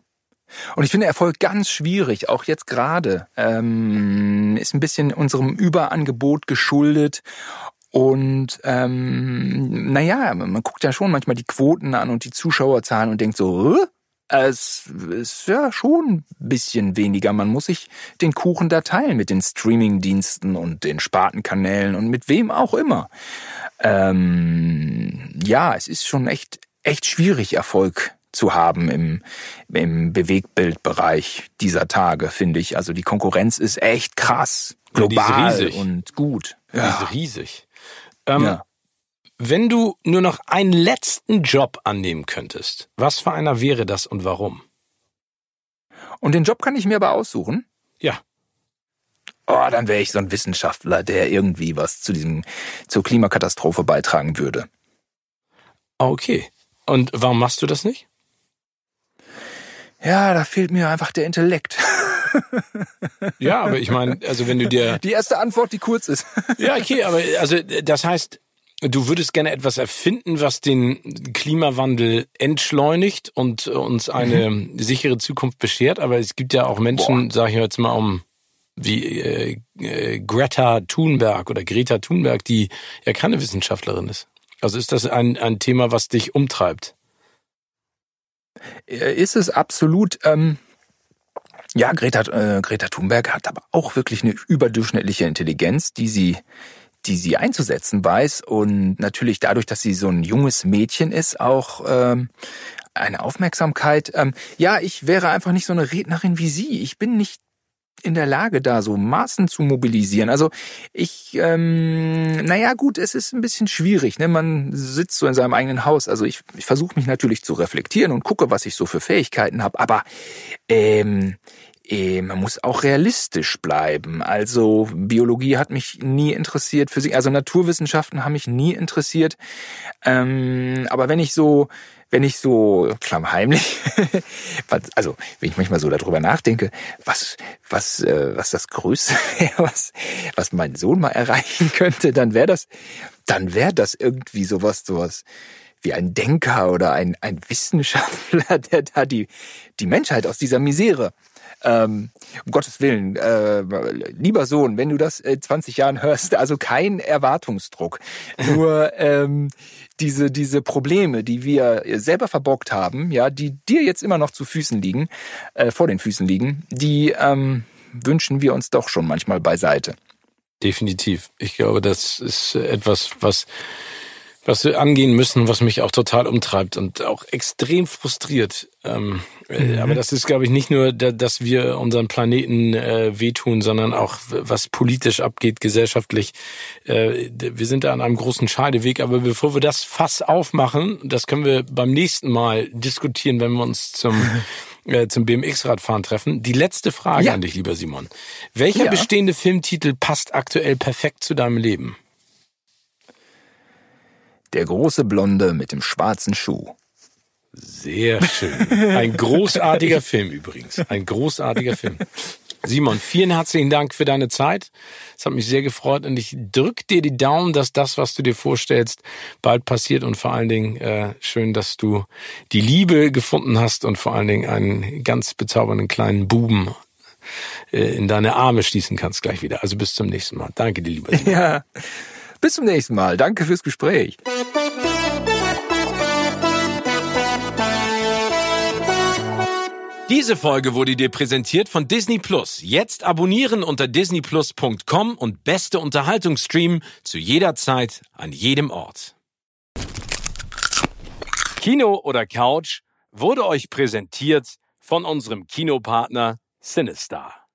Und ich finde Erfolg ganz schwierig, auch jetzt gerade, ähm, ist ein bisschen unserem Überangebot geschuldet und ähm, naja, man guckt ja schon manchmal die Quoten an und die Zuschauerzahlen und denkt so, äh, es ist ja schon ein bisschen weniger, man muss sich den Kuchen da teilen mit den Streamingdiensten und den Spartenkanälen und mit wem auch immer. Ähm, ja, es ist schon echt, echt schwierig, Erfolg zu haben im, im Bewegtbildbereich dieser Tage, finde ich. Also die Konkurrenz ist echt krass, global ja, und gut. Ja. Die ist riesig. Ähm, ja. Wenn du nur noch einen letzten Job annehmen könntest, was für einer wäre das und warum? Und den Job kann ich mir aber aussuchen? Ja. Oh, dann wäre ich so ein Wissenschaftler, der irgendwie was zu diesem, zur Klimakatastrophe beitragen würde. Okay. Und warum machst du das nicht? Ja, da fehlt mir einfach der Intellekt. Ja, aber ich meine, also wenn du dir... Die erste Antwort, die kurz ist. Ja, okay, aber also das heißt, du würdest gerne etwas erfinden, was den Klimawandel entschleunigt und uns eine mhm. sichere Zukunft beschert, aber es gibt ja auch Menschen, sage ich jetzt mal um, wie äh, äh, Greta Thunberg oder Greta Thunberg, die ja keine Wissenschaftlerin ist. Also ist das ein, ein Thema, was dich umtreibt? Ist es absolut. Ähm, ja, Greta, äh, Greta Thunberg hat aber auch wirklich eine überdurchschnittliche Intelligenz, die sie, die sie einzusetzen weiß. Und natürlich dadurch, dass sie so ein junges Mädchen ist, auch ähm, eine Aufmerksamkeit. Ähm, ja, ich wäre einfach nicht so eine Rednerin wie sie. Ich bin nicht in der Lage, da so Massen zu mobilisieren. Also ich, ähm, naja gut, es ist ein bisschen schwierig, ne? Man sitzt so in seinem eigenen Haus. Also ich, ich versuche mich natürlich zu reflektieren und gucke, was ich so für Fähigkeiten habe. Aber ähm, äh, man muss auch realistisch bleiben. Also Biologie hat mich nie interessiert, Physik, also Naturwissenschaften haben mich nie interessiert. Ähm, aber wenn ich so wenn ich so klammheimlich, also wenn ich manchmal so darüber nachdenke, was was äh, was das Größte wäre, was was mein Sohn mal erreichen könnte, dann wäre das dann wäre das irgendwie sowas sowas wie ein Denker oder ein ein Wissenschaftler, der da die die Menschheit aus dieser Misere, Ähm, um Gottes Willen, äh, lieber Sohn, wenn du das in zwanzig Jahren hörst, also kein Erwartungsdruck, nur ähm, diese diese Probleme, die wir selber verbockt haben, ja, die dir jetzt immer noch zu Füßen liegen, äh, vor den Füßen liegen, die ähm, wünschen wir uns doch schon manchmal beiseite. Definitiv. Ich glaube, das ist etwas, was was wir angehen müssen, was mich auch total umtreibt und auch extrem frustriert. Ähm, mhm. Aber das ist, glaube ich, nicht nur, dass wir unseren Planeten äh, wehtun, sondern auch, was politisch abgeht, gesellschaftlich. Äh, wir sind da an einem großen Scheideweg. Aber bevor wir das Fass aufmachen, das können wir beim nächsten Mal diskutieren, wenn wir uns zum, äh, zum B M X-Radfahren treffen. Die letzte Frage ja. an dich, lieber Simon. Welcher ja. bestehende Filmtitel passt aktuell perfekt zu deinem Leben? Der große Blonde mit dem schwarzen Schuh. Sehr schön. Ein großartiger Film übrigens. Ein großartiger Film. Simon, vielen herzlichen Dank für deine Zeit. Es hat mich sehr gefreut und ich drücke dir die Daumen, dass das, was du dir vorstellst, bald passiert und vor allen Dingen äh, schön, dass du die Liebe gefunden hast und vor allen Dingen einen ganz bezaubernden kleinen Buben äh, in deine Arme schließen kannst gleich wieder. Also bis zum nächsten Mal. Danke dir, lieber Simon. Ja. Bis zum nächsten Mal. Danke fürs Gespräch. Diese Folge wurde dir präsentiert von Disney plus. Jetzt abonnieren unter disney plus punkt com und beste Unterhaltung streamen zu jeder Zeit, an jedem Ort. Kino oder Couch wurde euch präsentiert von unserem Kinopartner Sinister.